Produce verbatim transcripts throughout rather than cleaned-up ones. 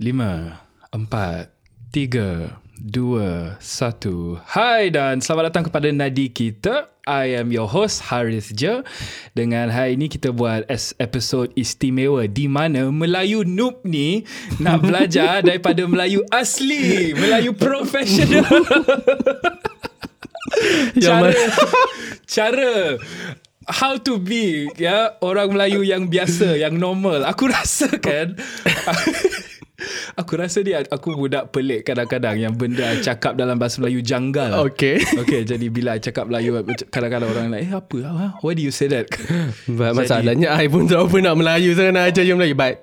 lima, empat, tiga, dua, satu. Hai dan selamat datang kepada Nadi Kita. I am your host, Harith Je. Dengan hari ini kita buat episod istimewa di mana Melayu noob ni nak belajar daripada Melayu asli, Melayu profesional. Cara, cara how to be ya orang Melayu yang biasa, yang normal. Aku rasa kan aku rasa dia aku budak pelik kadang-kadang yang benda cakap dalam bahasa Melayu janggal. Okay. Okay, jadi bila cakap Melayu kadang-kadang orang like, eh apa? Why do you say that? But masalahnya I pun tak apa nak Melayu, saya nak ajar you Melayu. But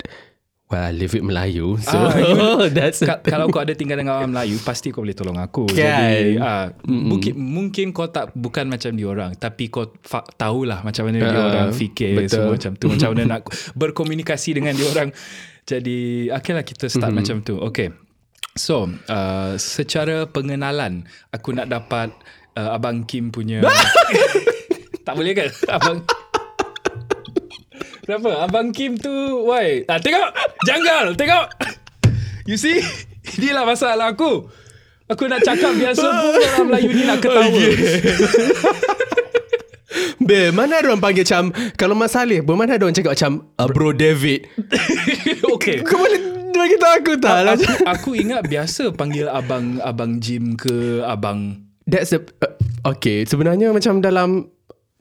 well, I live with Melayu. So ah, you, that's ka, kalau kau ada tinggal dengan orang Melayu, pasti kau boleh tolong aku. Jadi ah, mungkin, mungkin kau tak bukan macam diorang, tapi kau fa- tahulah macam mana uh, diorang fikir. Betul. Semua macam tu. Macam mana nak berkomunikasi dengan diorang. Jadi akhirnya kita start mm-hmm. macam tu. Okay. So uh, secara pengenalan, aku nak dapat uh, Abang Kim punya tak boleh ke? Abang kenapa? Abang Kim tu, why? Ah, tengok! Janggal! Tengok! You see? Inilah masalah aku. Aku nak cakap biasa pun orang Melayu ni nak ketawa. Okay. Be, mana diorang panggil macam, kalau Mas Saleh, mana diorang cakap macam, uh, Bro David. Okay. Kau boleh bagi tahu aku tak? A- aku, aku ingat biasa panggil Abang abang Jim ke Abang... That's a... Uh, okay, sebenarnya macam dalam...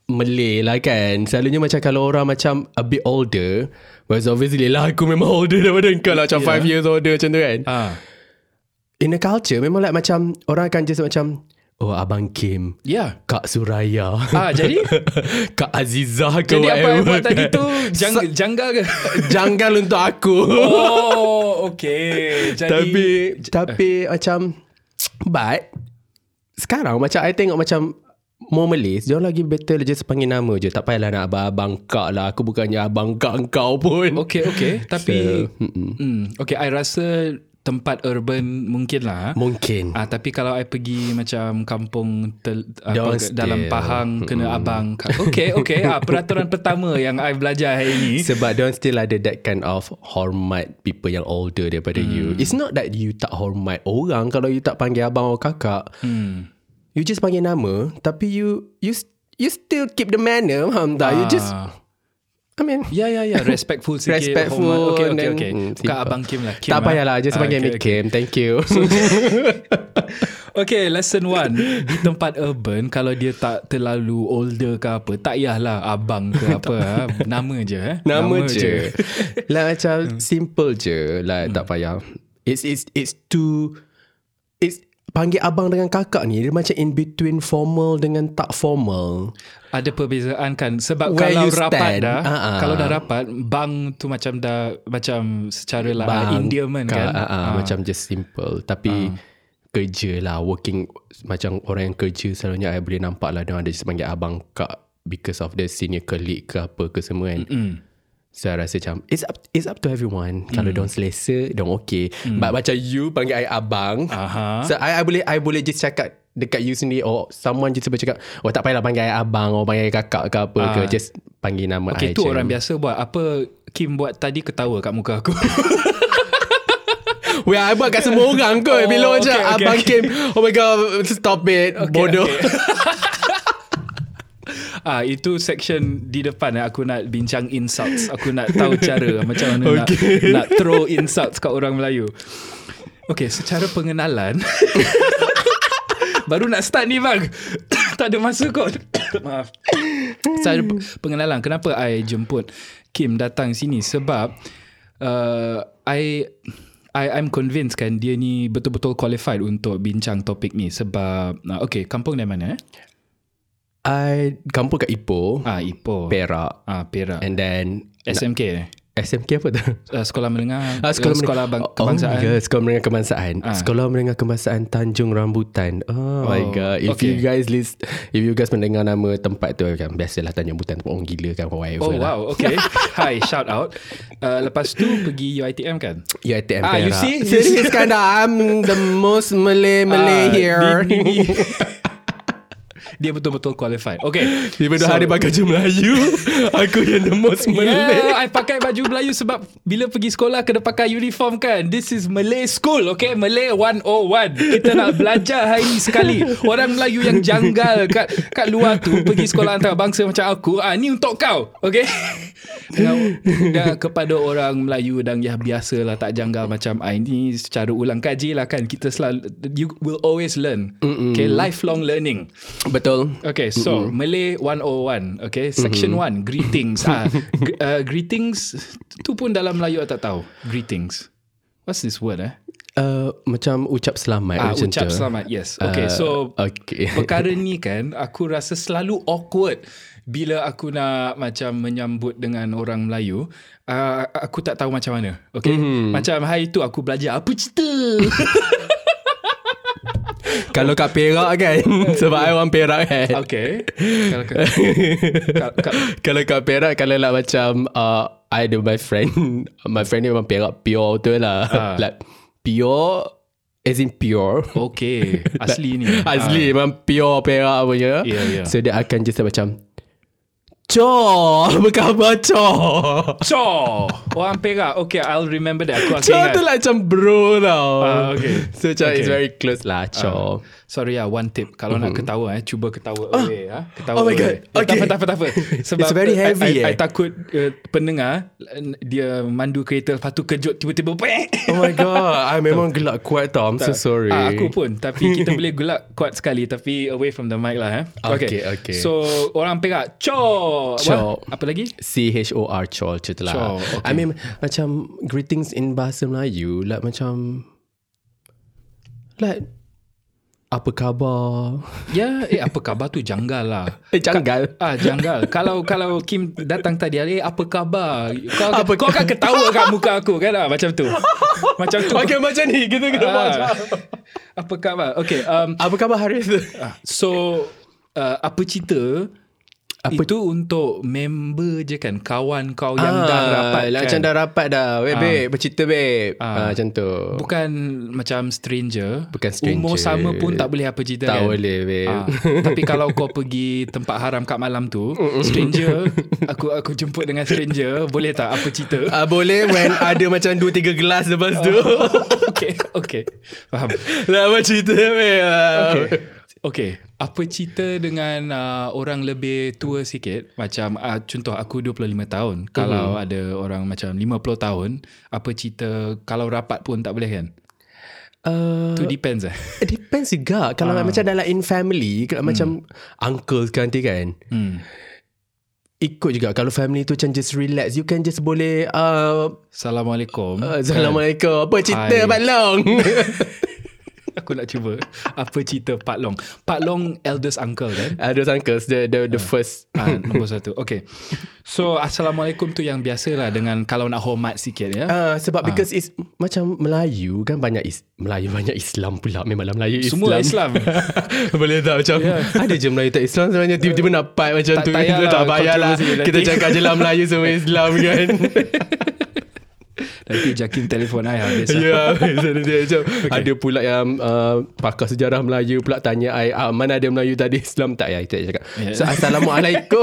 Malay lah kan, selalunya macam kalau orang macam a bit older, but obviously lah aku memang older daripada engkau lah, macam five yeah. years older macam tu kan. uh. In a culture memang like macam orang akan just macam, oh Abang Kim, yeah. Kak Suraya, ah, jadi Kak Azizah ke. Jadi apa yang buat tadi tu jang- janggal ke? Janggal untuk aku. Oh okay. Jadi Tapi Tapi uh. macam, but sekarang macam I tengok macam more Malays, diorang lagi better just panggil nama je. Tak payahlah nak abang-abang kak lah. Aku bukannya abang kak kau pun. Okay, okay. Tapi, so, mm, okay, I rasa tempat urban mungkin lah. Mungkin. Ah, tapi kalau I pergi macam kampung tel, apa, dalam Pahang, kena mm. abang kak. Okay, okay. Ah, peraturan pertama yang I belajar hari ni. Sebab diorang still ada that kind of hormat people yang older daripada mm. you. It's not that you tak hormat orang kalau you tak panggil abang atau kakak. Hmm. You just panggil nama, tapi you you you still keep the manner, faham tak? Ah. You just, I mean, yeah yeah yeah, respectful sikit. Respectful. Hormat. Okay okay okay. Mm, bukan Abang Kim lah. Kim tak lah. Payahlah, just panggil ah, okay, me okay. Kim. Thank you. So, okay, lesson one. Di tempat urban, kalau dia tak terlalu older ke apa, tak payahlah abang ke apa. ha. Nama je. Eh? Nama, nama je. Lah macam simple je. Lah like, hmm. tak payah. It's it's it's too... It's... Panggil abang dengan kakak ni, dia macam in between formal dengan tak formal. Ada perbezaan kan? Sebab where kalau rapat stand, dah, uh-uh. kalau dah rapat, bang tu macam dah, macam secara lah bang, India man ka, kan? Uh-uh, uh. Macam just simple. Tapi uh. kerja lah, working, macam orang yang kerja selalunya I boleh nampak lah dia ada just panggil abang kak because of the senior colleague ke apa ke semua kan. Mm-mm. So, I rasa macam, it's up, it's up to everyone. Mm. Kalau diorang selesa, diorang okay. Mm. But macam you panggil I abang. Uh-huh. So, I, I boleh I boleh just cakap dekat you sendiri. Or someone just boleh cakap, oh tak payahlah panggil I abang. Or panggil I kakak ke apa uh. ke. Just panggil nama okay, I. Okay, tu orang biasa buat. Apa Kim buat tadi ketawa kat muka aku. Weh, I buat kat semua orang kot. Oh, bila macam okay, abang okay, Kim. Okay. Oh my god, stop it. Okay, bodoh. Okay. Ah, itu section di depan eh. Aku nak bincang insults. Aku nak tahu cara macam mana okay. nak, nak throw insults kat orang Melayu. Okay, secara pengenalan baru nak start ni bang. Tak ada masa kot. Maaf. Secara pengenalan, kenapa I jemput Kim datang sini? Sebab uh, I... I, I'm convinced kan dia ni betul-betul qualified untuk bincang topik ni. Sebab okay, kampung dari mana eh? I kampung kat Ipoh, ah Ipoh, Perak, ah Perak, and then S M K, S M K apa tu? Uh, sekolah menengah, ah, sekolah, sekolah menengah bang- kebangsaan, oh my god, sekolah menengah kebangsaan, ah. sekolah menengah kebangsaan Tanjung Rambutan, oh, oh my god, if okay. you guys list, if you guys mendengar nama tempat tu kan, biasalah Tanjung Rambutan tempat orang gila kan, whatever. Oh lah. Wow, okay, hi, shout out. Uh, lepas tu pergi U I T M kan? U I T M ah, Perak. You see, serius kan? I'm the most Malay Malay uh, here. Di, di, di. dia betul-betul qualified. Okay, tiba so, dua hari pakai baju Melayu. Aku yang the most Malay. Yeah, I pakai baju Melayu sebab bila pergi sekolah kena pakai uniform kan. This is Malay school. Okay, Malay one oh one. Kita nak belajar hari ni sekali. Orang Melayu yang janggal kat, kat luar tu pergi sekolah antarabangsa macam aku, ah, ni untuk kau. Okay. Dan, dan kepada orang Melayu dan yang biasalah, tak janggal macam I ni, secara ulang kaji lah kan. Kita selalu, you will always learn. Mm-mm. Okay, lifelong learning. Betul. Okay, so Mm-mm. Malay one oh one. Okay, section Mm-mm. one, greetings. Ah, gr- uh, greetings tu pun dalam Melayu aku tak tahu. Greetings, what's this word eh? Uh, macam ucap selamat. Ah, macam ucap tu. Selamat, yes. Okay, uh, so okay. Perkara ni kan, aku rasa selalu awkward bila aku nak macam menyambut dengan orang Melayu. uh, Aku tak tahu macam mana. Okay, mm. Macam hari tu aku belajar apa cerita. Kalau kat Perak kan, sebab I orang Perak kan. Okay. Kalau kat, kat, kat. Kalau kat Perak, kalau lah macam uh, I do my friend, my friend ni memang Perak pure tu lah. uh. Like pure as in pure. Okay, asli ni. Asli, memang ha. Pure Perak punya. Yeah, yeah. So dia akan just macam, Chow, apa khabar Chow? Chow, orang Perak. Okay, I'll remember that. Aku Chow tu lah macam bro tau. Uh, okay. So Chow okay. is very close lah, Chow. Uh, sorry lah, one tip. Kalau mm-hmm. nak ketawa, eh, cuba ketawa oh. away. Ha? Ketawa oh my away. God. Okay. Tak apa-apa. It's very heavy. I, I, eh. I takut uh, pendengar, dia mandu kereta, lepas tu kejut tiba-tiba. Oh my god, I memang gelak kuat tau. I'm tak. so sorry. Uh, aku pun. Tapi kita boleh gelak kuat sekali, tapi away from the mic lah. Eh. Okay. okay, okay. So, orang Perak, Chow. Chow. Apa lagi? C H O R, Chow. Chow. Chow. Okay. I mean, macam greetings in bahasa Melayu. Like macam, like, apa khabar? Ya, eh apa khabar tu janggal lah. Eh janggal. Ka- ah janggal. Kalau kalau Kim datang tadi, eh apa khabar? Kau apa kau akan ketawa kat muka aku kan lah, macam tu. Macam tu. Okey macam ni kita kena buat. Ah, apa khabar? Okey, um, apa khabar Harith? So uh, apa cerita? Apa itu t- untuk member je kan, kawan kau yang ah, dah rapat kan. Macam dah rapat dah. Babe, ah. babe, bercerita babe. Ah. Ah, macam tu. Bukan macam stranger. Bukan stranger. Umur sama pun tak boleh apa cerita tak kan. Tak boleh babe. Ah. Tapi kalau kau pergi tempat haram kat malam tu, stranger, aku aku jemput dengan stranger, boleh tak apa cerita? Ah, boleh when ada macam dua tiga gelas lepas tu. Okay, okay. Faham. Lah apa cerita babe. Okay. Okay, apa cerita dengan uh, orang lebih tua sikit? Macam uh, contoh aku dua puluh lima tahun. Mm-hmm. Kalau ada orang macam lima puluh tahun, apa cerita? Kalau rapat pun tak boleh kan? Uh, tu depends eh? Depends juga. Kalau uh. macam dalam in family, kalau mm. macam uncle nanti kan? Hmm. Ikut juga. Kalau family tu macam just relax, you can just boleh uh, Assalamualaikum uh, Assalamualaikum kan? Apa cerita Pak Long? Aku nak cuba. Apa cerita Pak Long? Pak Long, eldest uncle kan? Eldest uncle, the the, the uh, first. Uh, nombor satu. Okay. So, Assalamualaikum tu yang biasalah dengan kalau nak hormat sikit ya. Uh, sebab uh. because it's macam Melayu kan, banyak is, Melayu banyak Islam pula. Memanglah Melayu Islam. Semua Islam. Boleh tak macam yeah. ada je Melayu tak Islam sebenarnya, tiba-tiba nak fight macam tak tu. Lah, tak payahlah. Kita cakap je lah Melayu semua Islam kan. Nanti Jakim telefon I habis. Ya, macam ada pula yang uh, pakar sejarah Melayu pula tanya I, ah, mana ada Melayu tadi Islam tak ya? Kita cakap. Yeah. So, Assalamualaikum.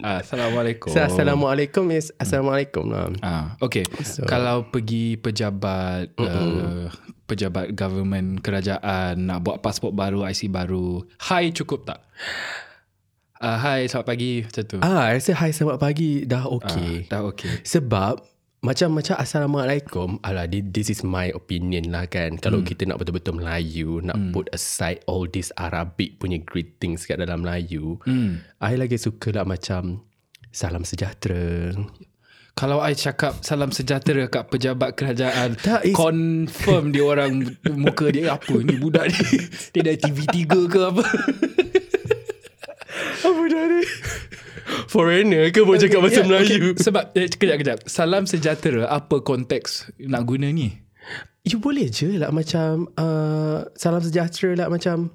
Assalamualaikum. So, Assalamualaikum is Assalamualaikum lah. Ah, okay. So, kalau pergi pejabat uh, pejabat government, kerajaan, nak buat pasport baru, I C baru, hi cukup tak? Uh, hi selamat pagi macam tu. Ah, I rasa hi selamat pagi dah okay. Ah, dah okay. Sebab macam-macam Assalamualaikum, alah, this is my opinion lah kan. Kalau hmm. kita nak betul-betul Melayu, nak hmm. put aside all this Arabic punya greetings kat dalam Melayu, hmm. I lagi suka lah macam salam sejahtera. Kalau I cakap salam sejahtera kat pejabat kerajaan, that is... confirm dia orang muka dia apa ni budak ni, dia dari T V tiga ke apa. Apa budak ni? Foreigner ke buat cakap bahasa yeah, Melayu? Okay. Sebab, eh, kejap-kejap. Salam sejahtera, apa konteks nak guna ni? You boleh je lah macam, uh, salam sejahtera lah macam,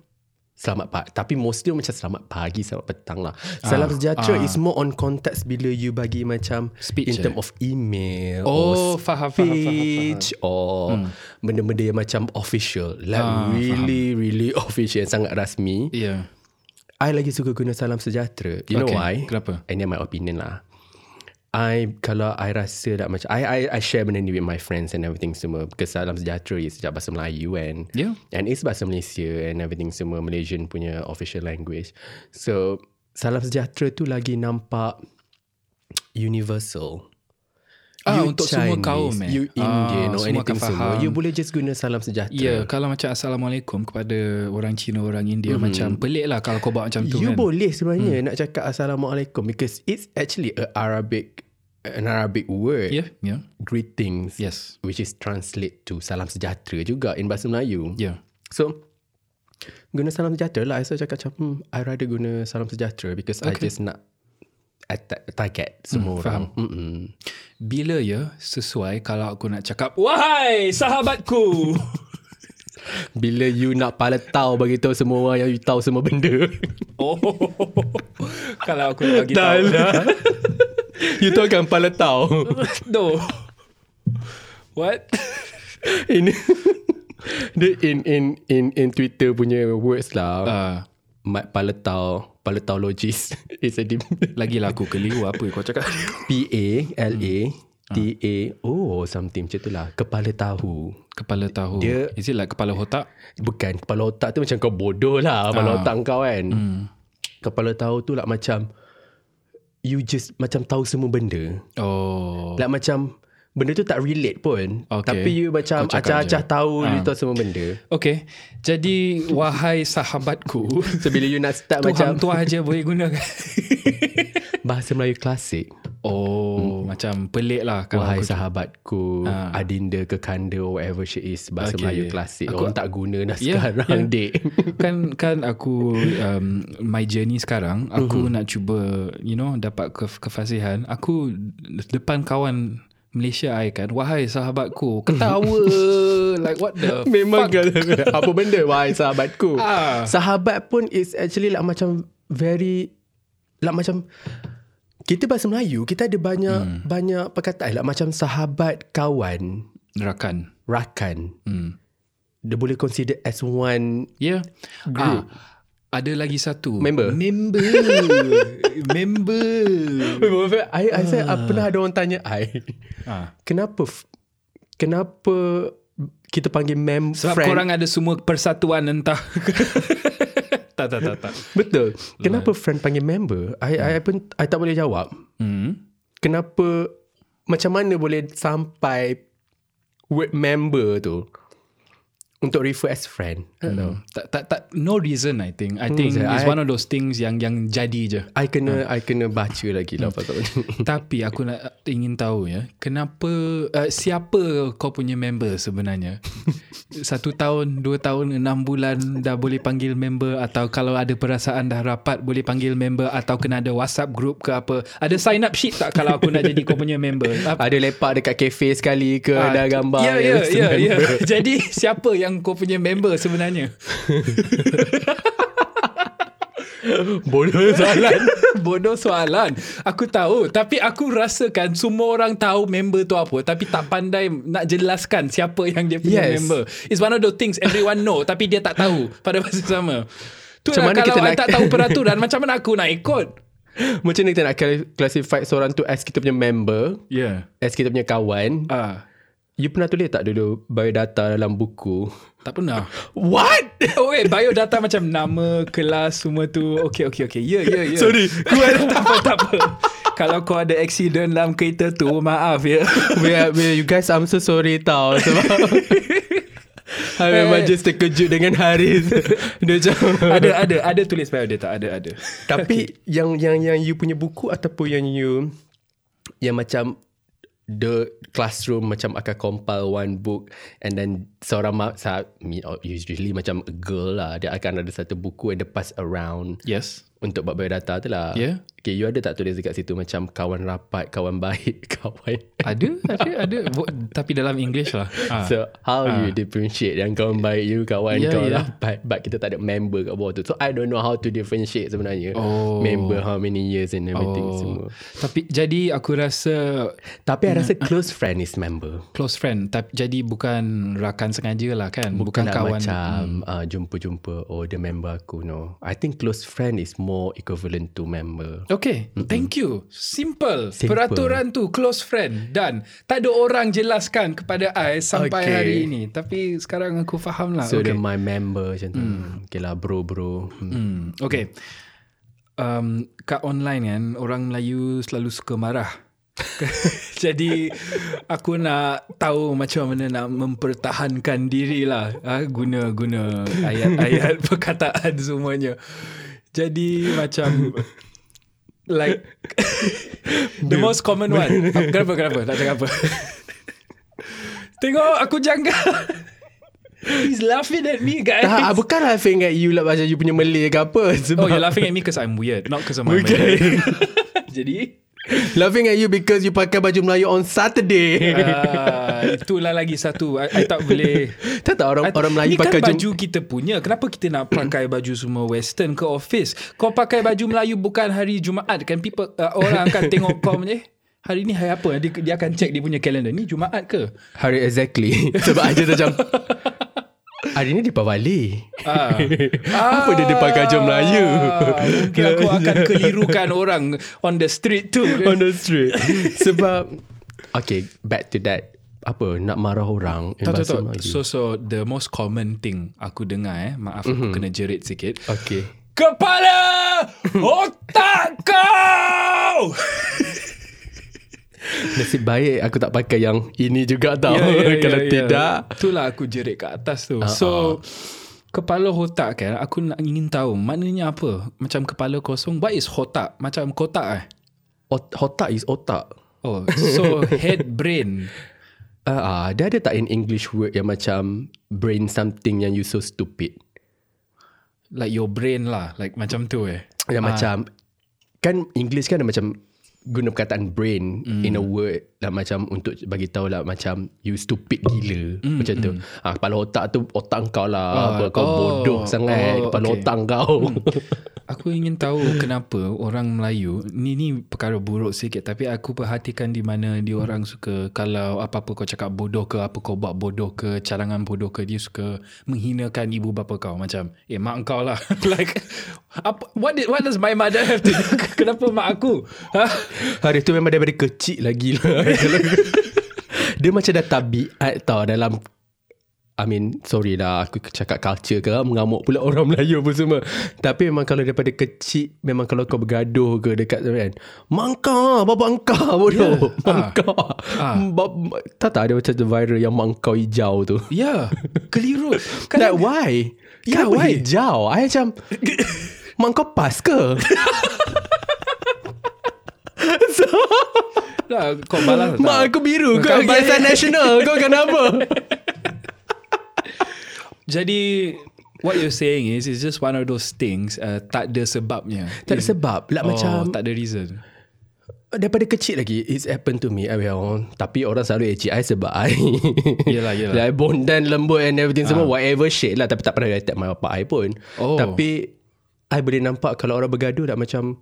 selamat pagi. Tapi mostly macam selamat pagi, selamat petang lah. Ah, salam sejahtera ah. is more on konteks bila you bagi macam speech, in eh? term of email, oh, or faham, speech, faham, faham, faham. or hmm. benda-benda yang macam official. Like ah, really, faham. really official, sangat rasmi. Yeah. I lagi suka guna salam sejahtera. You okay. know why? Kenapa? And then my opinion lah. I Kalau I rasa tak macam I, I I share benda ni with my friends and everything semua. Because salam sejahtera is sejak bahasa Melayu kan. Yeah. And it's bahasa Malaysia and everything semua. Malaysian punya official language. So salam sejahtera tu lagi nampak universal. Ah, you untuk Chinese, semua kaum eh. You Indian ah, or anything semua, you boleh just guna salam sejahtera. Ya, yeah, kalau macam Assalamualaikum kepada orang Cina, orang India, mm-hmm. macam pelik lah kalau kau buat macam tu you kan. You boleh sebenarnya mm. nak cakap Assalamualaikum because it's actually a Arabic, an Arabic word. Yeah, yeah. Greetings. Yes. Which is translate to salam sejahtera juga in bahasa Melayu. Yeah. So, guna salam sejahtera lah. I so cakap macam, hmm, I rather guna salam sejahtera because okay. I just nak target semua hmm, orang. Mm-mm. Bila ya sesuai kalau aku nak cakap wahai sahabatku. Bila you nak paletau bagi tahu semua orang yang you tahu semua benda. Oh. Kalau aku nak bagi tahu. You tahu kan paletau. No. What? Ini the in in in in Twitter punya words lah. Uh. Paletau. Paletau logis. Lagilah aku keliru apa kau cakap. P A L A T A O something macam tu lah. Kepala tahu. Kepala tahu. Dia, is it like kepala otak? Bukan. Kepala otak tu macam kau bodoh lah. Kepala ah. otak kau kan. Mm. Kepala tahu tu lah macam you just macam tahu semua benda. Oh. Like macam benda tu tak relate pun. Okay. Tapi you macam acah-acah tahu, ha. you tahu semua benda. Okay. Jadi, wahai sahabatku. So, bila you nak start macam... Tuhan-tuah je boleh gunakan. Bahasa Melayu klasik. Oh, hmm. macam pelik lah. Wahai aku... sahabatku, ha. adinda, kekanda, whatever she is. Bahasa okay. Melayu klasik. Aku... Orang tak guna dah yeah, sekarang, yeah. dek. Kan kan aku, um, my journey sekarang, aku uh-huh. nak cuba, you know, dapat kef- kefasihan. Aku depan kawan... Malaysia I kan, wahai sahabatku, ketawa. Like what the memang fuck. Memang apa benda wahai sahabatku. Ah. Sahabat pun is actually like macam very like macam kita bahasa Melayu, kita ada banyak hmm. banyak perkataan like macam sahabat, kawan, rakan. Rakan. Hmm. Dia boleh consider as one yeah. group. Ah. Ada lagi satu member member member I, I, saya, ah. pernah ada orang tanya I ah. kenapa kenapa kita panggil mem sebab friend sebab korang ada semua persatuan entah tak, tak tak tak betul kenapa Lord. Friend panggil member I, hmm. I, I, pun, I tak boleh jawab hmm. kenapa macam mana boleh sampai word member tu untuk refer as friend. I don't know. Tak, tak, tak, no reason I think. I think hmm, it's I, one of those things yang yang jadi je. I kena hmm. I kena baca lagi lah. Hmm. Tapi aku nak ingin tahu ya, kenapa uh, siapa kau punya member sebenarnya? Satu tahun, dua tahun, enam bulan dah boleh panggil member atau kalau ada perasaan dah rapat boleh panggil member atau kena ada WhatsApp group ke apa? Ada sign up sheet tak kalau aku nak jadi kau punya member? Apa? Ada lepak dekat kafe sekali ke ah, ada gambar? Ya ya ya ya. Jadi siapa yang yang kau punya member sebenarnya? Bodoh soalan. Bodoh soalan. Aku tahu. Tapi aku rasakan semua orang tahu member tu apa. Tapi tak pandai nak jelaskan siapa yang dia punya yes. member. It's one of the things everyone know. Tapi dia tak tahu pada masa sama. Itulah kalau kita nak... tak tahu peraturan. Macam mana aku nak ikut? Macam mana kita nak classify seorang tu as kita punya member. Yeah. As kita punya kawan. Ah. Uh. You pernah tulis tak dulu biodata dalam buku? Tak pernah. What? Oh wait, biodata macam nama, kelas, semua tu. Okay, okay, okay. Ya, yeah, ya, yeah, ya. Yeah. Sorry. Tak apa, tak apa. Kalau kau ada accident dalam kereta tu, maaf ya. Yeah. We, we, you guys, I'm so sorry tau. Sebab... I memang just terkejut dengan Harith. ada, ada. Ada tulis biodata, ada, ada. Tapi okay. yang yang yang you punya buku ataupun yang you... Yang macam... the classroom macam akan compile one book and then seorang usually macam a girl lah dia akan ada satu buku and dia pass around yes untuk buat biodata tu lah. Yeah. Okay, you ada tak tulis dekat situ macam kawan rapat, kawan baik, kawan... Ada, ada, ada. Tapi dalam English lah. Ha. So, how ha. you differentiate yang kawan baik you, kawan, yeah, kawan yeah. rapat. But kita tak ada member kat bawah tu. So, I don't know how to differentiate sebenarnya. Oh. Member, how many years and everything oh. semua. Tapi, jadi aku rasa... Tapi, I rasa close friend is member. Close friend. Tapi, jadi bukan rakan sengaja lah kan? Bukan, bukan kawan. Macam hmm. uh, jumpa-jumpa, oh, the member aku, no. I think close friend is more equivalent to member. Okay, mm-hmm. thank you. Simple. Simple. Peraturan tu close friend dan tak ada orang jelaskan kepada I sampai okay. hari ini. Tapi sekarang aku faham lah. So okay. they're my member macam tu. Mm. Okay lah, bro bro. Mm. Mm. Okay. Um, kat online kan, orang Melayu selalu suka marah. Jadi aku nak tahu macam mana nak mempertahankan dirilah, ha, guna guna ayat-ayat perkataan semuanya. Jadi macam like the most common one. Kenapa kenapa tak cakap apa? Tengok aku janggal. He's laughing at me guys. Tak, bukan laughing at you lah macam you punya Malay ke apa. Sebab oh, you're laughing at me because I'm weird, not because I'm okay. Malay. Jadi laughing at you because you pakai baju Melayu on Saturday. Uh, itulah lagi satu. I, I tak boleh. Tak tak orang I, orang Melayu pakai kan baju jem... kita punya. Kenapa kita nak pakai baju semua western ke office? Kau pakai baju Melayu bukan hari Jumaat kan people uh, orang akan tengok kau macam eh, hari ni hari apa? Dia, dia akan check dia punya kalender. Ni Jumaat ke? Hari exactly. Sebab aja macam hari ni Deepavali. Ah. Apa dia dia pakai baju Melayu? Mungkin aku akan kelirukan orang on the street tu. On the street. Sebab, okay, back to that. Apa, nak marah orang. Tak, tak, tak. So, so, the most common thing aku dengar, eh. Maaf, mm-hmm. aku kena jerit sikit. Okay. Kepala otak kau! Nasib baik aku tak pakai yang ini juga tau. yeah, yeah, yeah, Kalau yeah. tidak, itulah aku jerit kat atas tu. uh-uh. So kepala otak kan, aku nak ingin tahu maknanya apa. Macam kepala kosong. What is otak? Macam kotak eh? Otak is otak. Oh, so head brain. uh, Dia ada tak in English word yang macam brain something yang you so stupid? Like your brain lah. Like macam tu eh. Yang uh. macam kan English kan ada macam guna perkataan brain mm. in a word lah, macam untuk bagi tahu lah macam you stupid gila mm, macam mm. tu. Ha, kepala otak tu otak kau lah. Oh, kau oh, bodoh sangat. Oh, kepala okay. otak kau. Mm. Aku ingin tahu kenapa orang Melayu ni ni perkara buruk sikit tapi aku perhatikan di mana dia orang suka kalau apa-apa kau cakap bodoh ke apa kau buat bodoh ke calangan bodoh ke dia suka menghinakan ibu bapa kau macam eh mak kau lah. Like apa, what did, what does my mother have to do? Kenapa mak aku? Ha? Hari tu memang daripada kecil lagi lah. Dia macam dah tabiat tau dalam, I mean, sorry lah aku cakap culture ke, mengamuk pula orang Melayu pun semua. Tapi memang kalau daripada kecil, memang kalau kau bergaduh ke dekat kan, mangkau, bapa engkau bodoh, yeah. mangkau. Ah. Bab, tak tak ada macam viral yang mangkau hijau tu. Ya, yeah. keliru. That like, why? Yeah, kenapa why? Hijau? I macam, mangkau pas ke? So, nah, kau balas tak? Mak aku biru. Kau biasa national. Kau kenapa? Jadi what you're saying is it's just one of those things uh, tak ada sebabnya. Tak ada sebab like, oh, macam tak ada reason. Daripada kecil lagi it's happened to me. I mean, tapi orang selalu ejek I sebab I Yelah yelah like bondan lembut and everything ah. semua whatever shit lah. Tapi tak pernah attack my bapak I pun. oh. Tapi I boleh nampak kalau orang bergaduh dah macam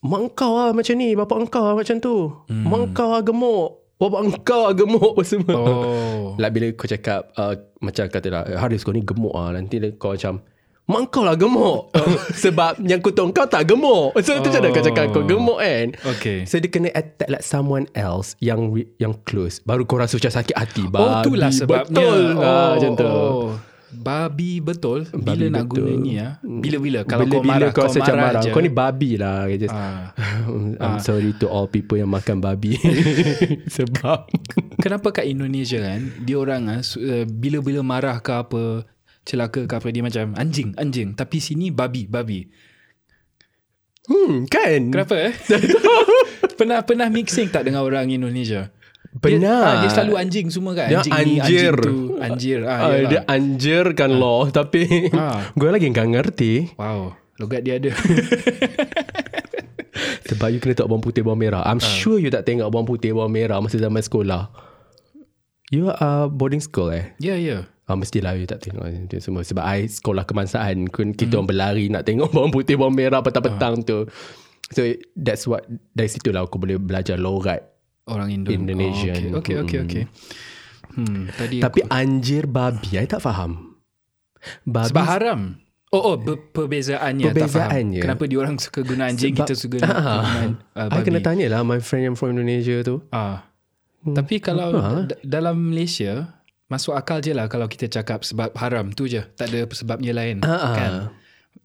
mak kau lah macam ni, bapak engkau lah macam tu. hmm. Mak kau lah gemuk, bapak engkau lah gemuk semua. oh. Like bila kau cakap uh, macam katalah Harith kau ni gemuk lah, nanti kau macam mak kau lah gemuk. oh. Sebab yang kutuk kau tak gemuk. So oh. tu macam mana kau cakap kau gemuk kan. okay. So dia kena attack like someone else Yang yang close, baru kau rasa macam sakit hati. Oh itulah sebabnya. Betul oh, lah, macam tu. oh. Babi betul. Bila babi nak betul. guna ni ya? Bila-bila kalau bila, kau marah, bila kau, kau marah, marah je. Kau ni babi lah. Just, ah. I'm ah. sorry to all people yang makan babi. Sebab kenapa kat Indonesia kan, dia orang uh, bila-bila marah ke apa, celaka ke apa, dia macam anjing, anjing. Tapi sini babi, babi. Hmm, kan? Kenapa eh? Pernah-pernah mixing tak dengan orang Indonesia? Benar. Dia, ah, dia selalu anjing semua kan. Anjing dia ni, anjir. Anjing tu, anjir. Ah, ah, dia anjir kan ah. loh. Tapi ah. gue lagi gak ngerti. Wow. logat dia ada. Sebab you kena tengok bawang putih, bawang merah. I'm uh. sure you tak tengok bawang putih, bawang merah masa zaman sekolah. You are boarding school eh? Yeah, yeah. Ah, mestilah you tak tengok semua. Sebab I sekolah kebangsaan. Kita mm. orang berlari nak tengok bawang putih, bawang merah petang-petang uh. tu. So that's what, dari situ lah aku boleh belajar logat orang Indo. Indonesian. Oh, okay, okay, hmm. okay, okay. Hmm, tadi tapi aku... anjir babi, I tak faham. Babi... Sebab haram. Oh, oh perbezaannya, perbezaannya tak faham. Kenapa diorang suka guna anjing, sebab... kita suka guna uh, uh, babi. I kena tanyalah my friend yang from Indonesia tu. Ah, hmm. Tapi kalau uh. d- dalam Malaysia, masuk akal je lah kalau kita cakap sebab haram tu je. Tak ada sebabnya lain. Uh, kan?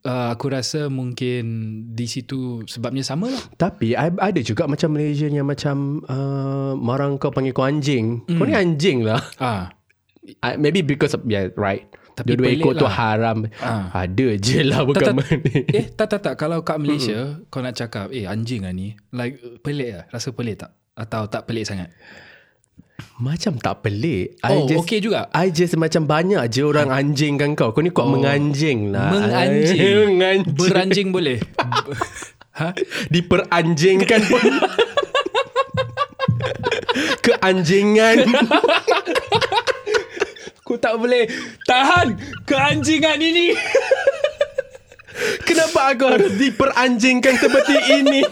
Uh, aku rasa mungkin di situ sebabnya sama lah. Tapi ada juga macam Malaysian yang macam uh, marang kau panggil kau anjing. Mm. Kau ni anjing lah. Uh. I, maybe because of, yeah, right. Tapi dua-dua ekor lah tu haram. Ha. Ada je lah, bukan manis. Eh, tak, tak, tak. Kalau kat Malaysia, mm-hmm. kau nak cakap, eh, anjing lah ni. Like, pelik lah. Rasa pelik tak? Atau tak pelik sangat? Macam tak pelik. I oh, okey juga. I just macam banyak je orang ha. anjingkan kau. Kau ni kau oh. menganjing lah. Menganjing. I, menganjing. Beranjing boleh? Ha? Diperanjingkan pun. Keanjingan. Aku tak boleh tahan keanjingan ini. Kenapa aku harus diperanjingkan seperti ini?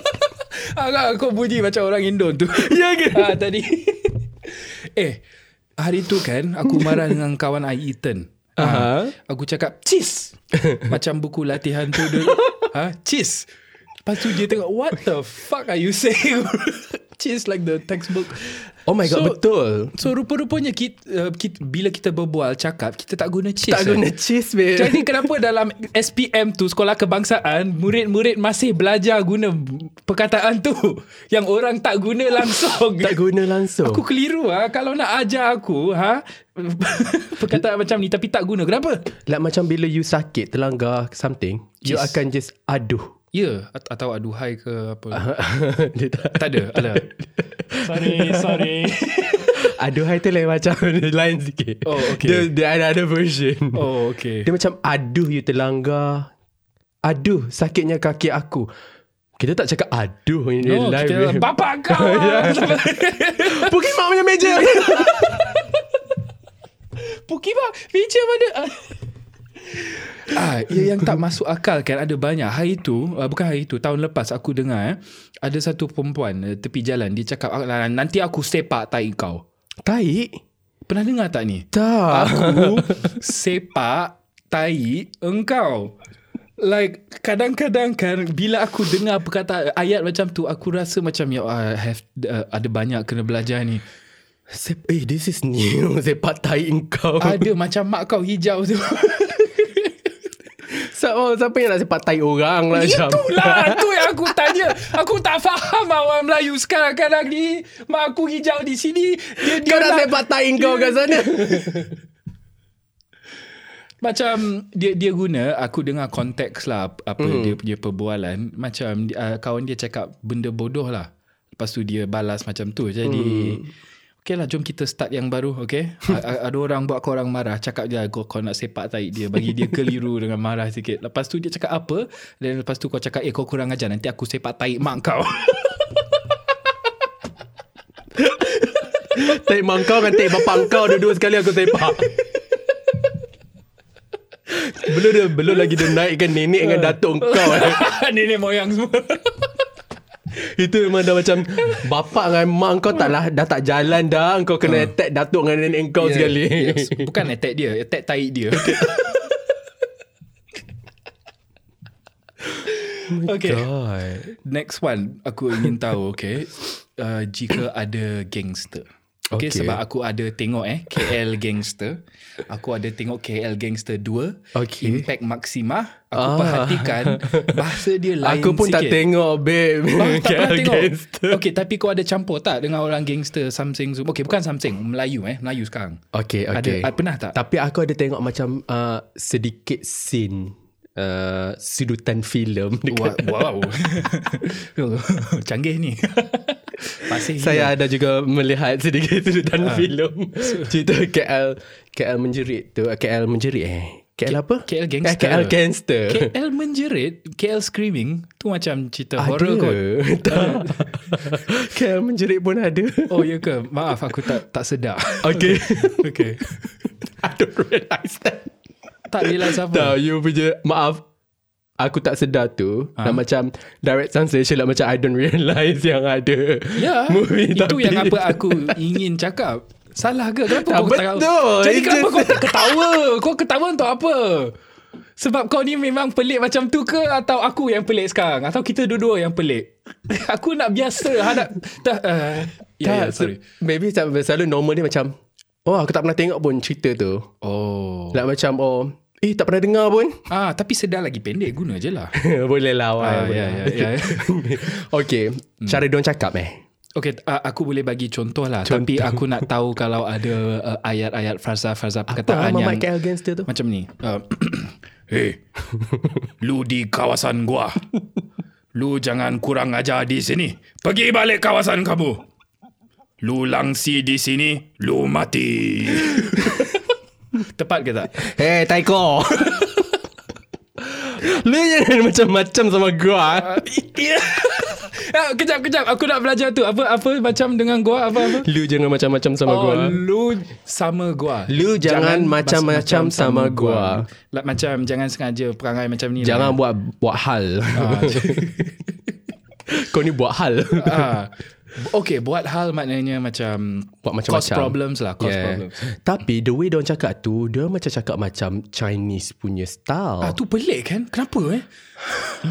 Aku, aku bunyi macam orang Indon tu. Ya ke? Ha, tadi. Eh, hari tu kan aku marah dengan kawan I, Ethan. Uh-huh. Ha, aku cakap, cheese. Macam buku latihan tu dulu. Ha, cheese. Lepas tu dia tengok, what the fuck are you saying? Cheese like the textbook. Oh my god, so, betul. So rupa-rupanya kita, uh, kita, bila kita berbual, cakap, kita tak guna cheese. Tak eh. guna cheese babe. Jadi kenapa dalam S P M tu, sekolah kebangsaan, murid-murid masih belajar guna perkataan tu yang orang tak guna langsung. Tak guna langsung. Aku keliru lah kalau nak ajar aku ha? perkataan macam ni tapi tak guna. Kenapa? Like macam bila you sakit, terlanggar something, cheese. You akan just aduh. Ya, yeah, atau aduhai ke apa. tak, tak ada, ada. Sorry, sorry. Aduhai tu lain macam, lain sikit. Oh, okay. Dia, dia ada another version. Oh, okay. Dia macam, aduh you terlanggar. Aduh, sakitnya kaki aku. Kita tak cakap aduh. No, kita, bapak kau. Pukimak mak punya meja. Pukimak mak, meja mana? Ah, yang tak masuk akal kan ada banyak. Hari tu, uh, bukan hari tu, tahun lepas aku dengar eh, ada satu perempuan uh, tepi jalan, dia cakap, nanti aku sepak tai kau. Tai? Pernah dengar tak ni? Tak. Aku sepak tai engkau. Like kadang-kadang kan bila aku dengar perkataan ayat macam tu, aku rasa macam ya, I have, uh, ada banyak kena belajar ni. Sep- eh, this is new. Sepak tai engkau. Ada macam mak kau hijau tu. Siapa, siapa yang nak sepak tai orang lah. Itulah, tu yang aku tanya. Aku tak faham orang Melayu sekarang kadang ni. Mak aku hijau di sini dia, dia kau nak sepak tai kau kat sana. Macam dia dia guna, aku dengar konteks lah apa mm. dia punya perbualan. Macam uh, kawan dia cakap benda bodoh lah. Lepas tu dia balas macam tu. Jadi mm. okay lah, jom kita start yang baru, okay? A- ada orang buat korang marah, cakap je kau, kau nak sepak tahi dia, bagi dia keliru dengan marah sikit. Lepas tu dia cakap apa, dan lepas tu kau cakap, eh kau kurang ajar, nanti aku sepak tahi mak kau. Tahi mak kau kan tahi bapak kau, dua-dua sekali aku sepak. Belum dia, belum lagi dia naikkan nenek dengan datuk kau. Eh. Nenek moyang semua. Itu memang dah macam bapak dengan mak kau tak lah, dah tak jalan dah. Kau kena uh. attack datuk dengan nenek kau yeah, sekali yeah. Bukan attack dia, attack tahi dia. Oh okay, God. Next one aku ingin tahu, okay, uh, jika ada gangster. Okay, okay, sebab aku ada tengok eh K L Gangster. Aku ada tengok K L Gangster dua, okay. Impact Maxima. Aku ah. perhatikan bahasa dia lain sikit. Aku pun sikit. tak tengok babe bah, tak K L tengok. Gangster. Okay, tapi kau ada campur tak dengan orang gangster something? Okay, bukan something, Melayu eh Melayu sekarang. Okay, okay. Ada, pernah tak? Tapi aku ada tengok macam uh, sedikit scene uh, sudutan filem. Wow, wow. Canggih ni. Masih saya hilang. Ada juga melihat sedikit sudutan ha. filem cerita K L K L Menjerit tu. K L Menjerit eh K L apa? K L Gangster. K L Gangster. K L Menjerit, K L Screaming tu macam cerita ada. Horror kot. Tak. K L Menjerit pun ada. Oh ya ke? Maaf aku tak tak sedar. Okay. Okay. I don't realise that. Tak realise apa. Tak, you punya maaf aku tak sedar tu ha? Dah macam direct translation lah, macam I don't realise yang ada yeah, movie. Itu yang apa aku ingin cakap. Salah ke? Kenapa tak kau betul ketawa? Jadi it's kenapa just... kau tak ketawa? Kau ketawa untuk apa? Sebab kau ni memang pelik macam tu ke? Atau aku yang pelik sekarang? Atau kita dua-dua yang pelik? Aku nak biasa hadap tak, uh, yeah, tak yeah, sorry. Maybe selalu normal dia macam oh aku tak pernah tengok pun cerita tu. Oh like, macam oh eh tak pernah dengar pun. Ah tapi sedar lagi pendek guna je lah. Boleh lah awal. Ah, ya, ya, ya. Okay hmm. Cara diorang cakap eh. Okay uh, aku boleh bagi contoh lah contoh. Tapi aku nak tahu kalau ada uh, ayat-ayat frasa-frasa perkataan apa, yang K L Gangster tu? Macam ni uh, hey lu di kawasan gua, lu jangan kurang ajar di sini. Pergi balik kawasan kamu. Lu langsi di sini, lu mati. Tepat ke tak? Hey Taiko. Lu jangan macam-macam sama gua. Ah, kejap kejap aku nak belajar tu. Apa apa macam dengan gua apa apa? Lu jangan macam-macam sama oh, gua. Oh, lu sama gua. Lu jangan, jangan macam-macam sama, sama gua. Gua. Macam jangan sengaja perangai macam ni. Jangan lah. buat buat hal. Ah. Kau ni buat hal. Ah. Okay, buat hal maknanya macam buat macam-macam. Cause problems lah, cause yeah. problems. Tapi the way diorang cakap tu, diorang macam cakap macam Chinese punya style. Ah, tu pelik kan? Kenapa eh?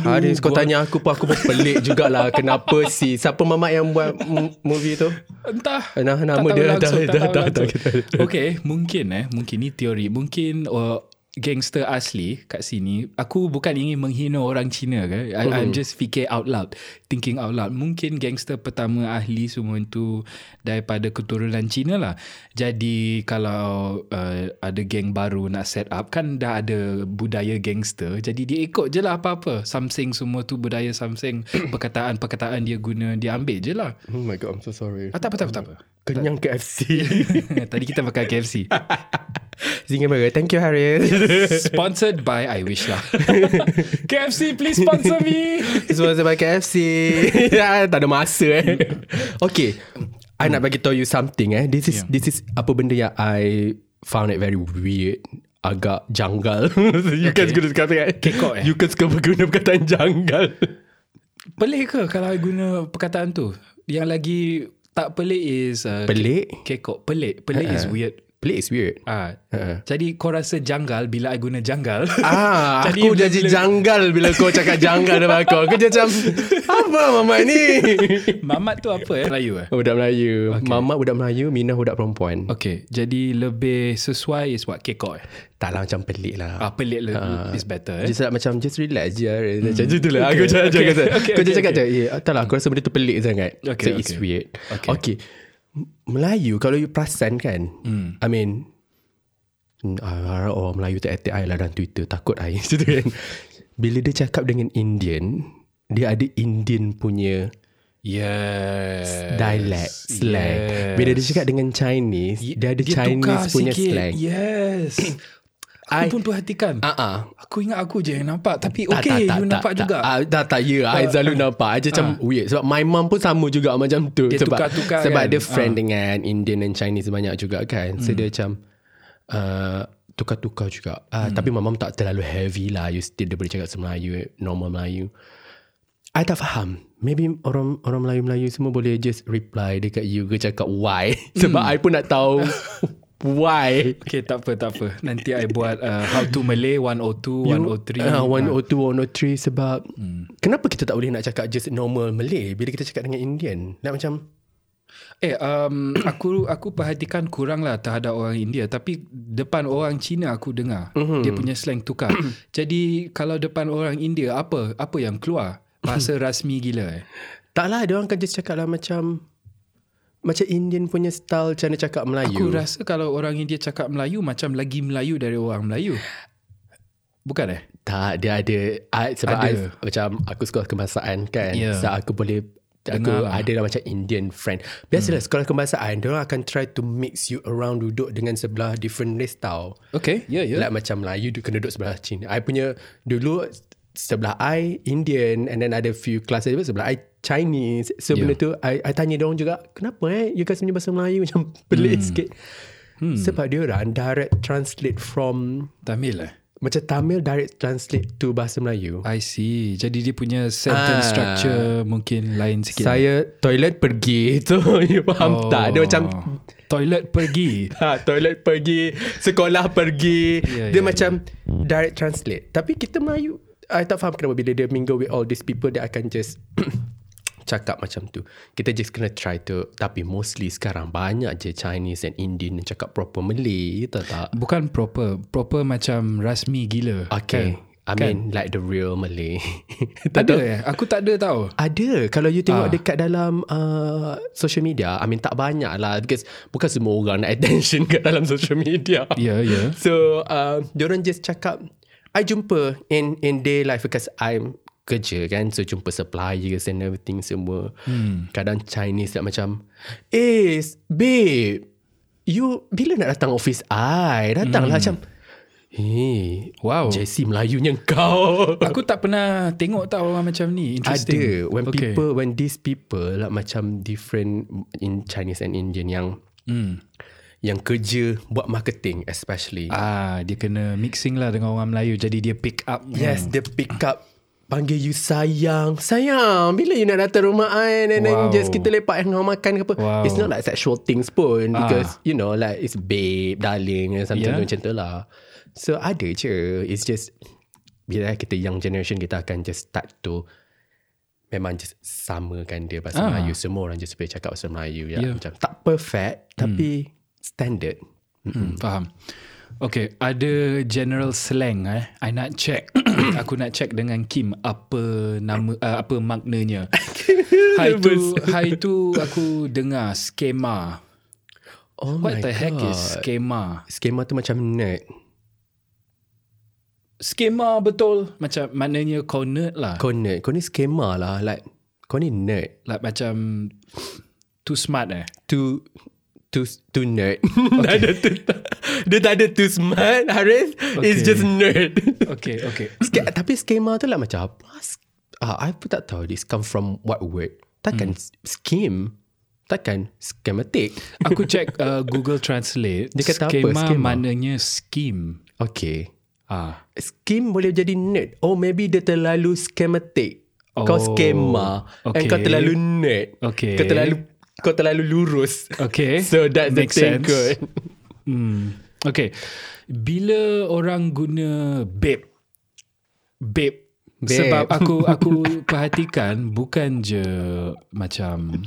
Harith, kau tanya aku pun, aku pun pelik jugalah. Kenapa si siapa mamat yang buat m- movie tu? Entah. Nah, nama tak dia langsung, dah, tak dah, dah, dah, dah. Okay, mungkin eh. Mungkin ni teori. Mungkin... Uh, gangster asli kat sini. Aku bukan ingin menghina orang Cina ke. I, I'm just fikir out loud, thinking out loud. Mungkin gangster pertama ahli semua itu daripada keturunan Cina lah. Jadi kalau uh, ada geng baru nak set up, kan dah ada budaya gangster. Jadi dia ikut je lah apa-apa. Samseng semua tu budaya samseng. Perkataan-perkataan dia guna, dia ambil je lah. Oh my god, I'm so sorry. Ah, tak apa, tak apa, tak apa. Kenyang K F C. Tadi kita makan K F C. Thank you Harith. Sponsored by I wish lah. K F C please sponsor me. Sponsored by K F C. Ya, tak ada masa eh. Okay, I nak bagi tahu you something eh. This is yeah. this is apa benda yang I found it very weird. Agak janggal. You okay. Kan suka perkataan kekok eh. You kan suka guna perkataan janggal. Pelik ke kalau I guna perkataan tu? Yang lagi tak pelik is uh, pelik kekok. Pelik Pelik uh-uh. is weird. Pelik is weird ah. uh-uh. Jadi kau rasa janggal bila I guna janggal ah. Jadi aku jadi janggal bila kau cakap janggal dengan aku. Aku macam apa mamat ni. Mamat tu apa eh? Melayu eh? Budak Melayu okay. Mamat budak Melayu, Minah budak perempuan. Okay, jadi lebih sesuai is what? Kekok eh? Tak lah macam pelik lah ah, Pelik lah uh, is better eh? Just like, macam just relax je hmm. Macam tu lah okay. Aku cakap okay. okay. okay. Kau okay. cakap okay. je yeah, tak lah aku rasa benda tu pelik sangat okay. So okay. it's weird okay. okay. Melayu kalau you perasan kan hmm. I mean harap orang Melayu tak atik I lah dalam Twitter. Takut I kan? Bila dia cakap dengan Indian, dia ada Indian punya yes dialect slang yes. Bila dia cakap dengan Chinese Ye, dia ada dia Chinese punya sikit. slang. Yes. Aku I, pun perhatikan uh-uh. Aku ingat aku je yang nampak. Tapi tak, okay tak, tak, you tak, nampak tak, juga Tak tak, tak ya yeah, uh, I selalu uh, nampak I je uh, macam weird. Sebab my mum pun sama juga macam tu. Dia sebab, tukar-tukar sebab kan? Dia friend uh. dengan Indian dan Chinese banyak juga kan. So hmm. dia macam uh, tukar-tukar juga uh, hmm. Tapi my mum tak terlalu heavy lah. You still dia boleh cakap Melayu, normal Melayu. I tak faham. Maybe orang orang Melayu-Melayu semua boleh just reply dekat you ke cakap why. Sebab hmm. I pun nak tahu. Why? Okay, tak apa, tak apa. Nanti I buat uh, How to Malay one oh two, one oh three. You, uh, one oh two, one oh three sebab hmm. kenapa kita tak boleh nak cakap just normal Malay bila kita cakap dengan Indian? Nak macam... Eh, um, aku aku perhatikan kurang lah terhadap orang India. Tapi depan orang Cina aku dengar. Mm-hmm. Dia punya slang tukar. Jadi, kalau depan orang India, apa apa yang keluar? Bahasa rasmi gila eh. Tak lah, diorang kan just cakap lah macam... Macam Indian punya style macam dia cakap Melayu. Aku rasa kalau orang India cakap Melayu macam lagi Melayu dari orang Melayu. Bukan eh? Tak, dia ada I, sebab ada. I, macam aku sekolah kebangsaan kan yeah. So aku boleh tengah ada lah macam Indian friend. Biasalah hmm. sekolah kebangsaan, diorang akan try to mix you around, duduk dengan sebelah different race tau. Okay, yeah, yeah. Like macam Melayu kena duduk sebelah Cina. I punya dulu sebelah I Indian, and then ada few classes sebelah I Chinese. So yeah. benda tu I, I tanya diorang juga, kenapa eh you guys punya bahasa Melayu macam pelik hmm. sikit. hmm. Sebab diorang direct translate from Tamil lah eh? Macam Tamil direct translate to bahasa Melayu. I see. Jadi dia punya sentence ah. structure mungkin lain sikit. Saya toilet pergi tu. You faham oh. tak? Dia macam toilet pergi. ha, toilet pergi. Sekolah pergi. Yeah, dia yeah, macam yeah. direct translate. Tapi kita Melayu, I tak faham kenapa bila dia mingle with all these people, dia akan just cakap macam tu. Kita just kena try to. Tapi mostly sekarang banyak je Chinese and Indian yang cakap proper Malay, tak tak? Bukan proper, proper macam rasmi gila. Okay, kan? I mean kan? Like the real Malay. Ada eh? Aku tak ada tau. Ada. Kalau you tengok ah. dekat dalam uh, social media, I mean tak banyak lah, because bukan semua orang nak attention kat dalam social media. Yeah, yeah. So uh, diorang just cakap. I jumpa in in day life because I'm kerja kan, so jumpa suppliers and everything semua. hmm. Kadang Chinese tak macam, eh babe, you bila nak datang office I? Datanglah. hmm. Macam, hey, wow, J C Melayunya kau. Aku tak pernah tengok tau orang macam ni. Interesting. Ada. When okay. people, when these people lah, macam different in Chinese and Indian yang hmm. yang kerja buat marketing especially, ah dia kena mixing lah dengan orang Melayu, jadi dia pick up. Yes, hmm. dia pick up. Panggil you sayang. Sayang, bila you nak datang rumah I? And wow. then just kita lepak dengan makan ke apa. Wow. It's not like sexual things pun. Ah. Because you know like it's babe, darling, and something yeah. macam tu lah. So ada je. It's just bila kita young generation, kita akan just start to memang just samakan dia pasal ah. Melayu. Semua orang just boleh cakap pasal Melayu. Ya. Yeah. Macam tak perfect tapi hmm. standard. Hmm, faham. Okay, ada general slang eh. I nak check. Aku nak check dengan Kim apa nama uh, apa maknanya. Hari tu, hari tu aku dengar skema. Oh What my the God. heck is skema? Skema tu macam nerd. Skema betul. Macam maknanya kau nerd lah. Kau nerd. Kau ni skema lah. Like kau ni nerd. Like macam too smart eh. Too Too, too nerd. Okay. Dia, too, dia tak ada too smart, Harith. Okay. It's just nerd. Okay, okay. Ske, tapi skema tu lah macam apa? Uh, I pun tak tahu this come from what word. Takkan hmm. scheme. Takkan schematic. Aku check uh, Google Translate. Dia kata skema, apa? Skema maknanya scheme. Okay. Ah. Scheme boleh jadi nerd. Oh, maybe dia terlalu schematic. Oh, kau skema. Okay. And kau terlalu nerd. Okay. Kau terlalu Kau terlalu lurus. Okay. So that's the thing. Hmm. Okay. Bila orang guna babe. Babe. babe. Sebab aku aku perhatikan bukan je macam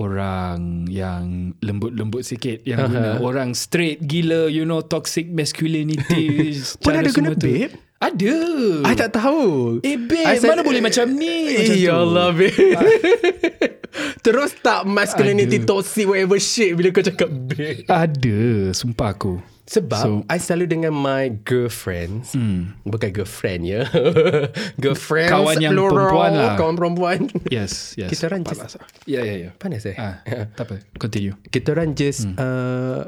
orang yang lembut-lembut sikit. Yang uh-huh. guna orang straight gila. You know, toxic masculinity. Pun ada guna tu. Babe? Ada. I tak tahu. Eh babe, I mana said, boleh eh, macam ni? Eh, ya Allah babe. Terus tak masculinity, ada. Toxic, whatever shit bila kau cakap babe. Ada. Sumpah aku. Sebab so, I selalu dengan my girlfriends. Hmm. Bukan girlfriend ya. Girlfriends. Kawan yang loro, perempuan lah. Kawan perempuan. Yes. yes. Kita orang just. Ya, ya, ya. Panas eh? Ah, tak apa. Continue. Kita orang just. Hmm. Uh,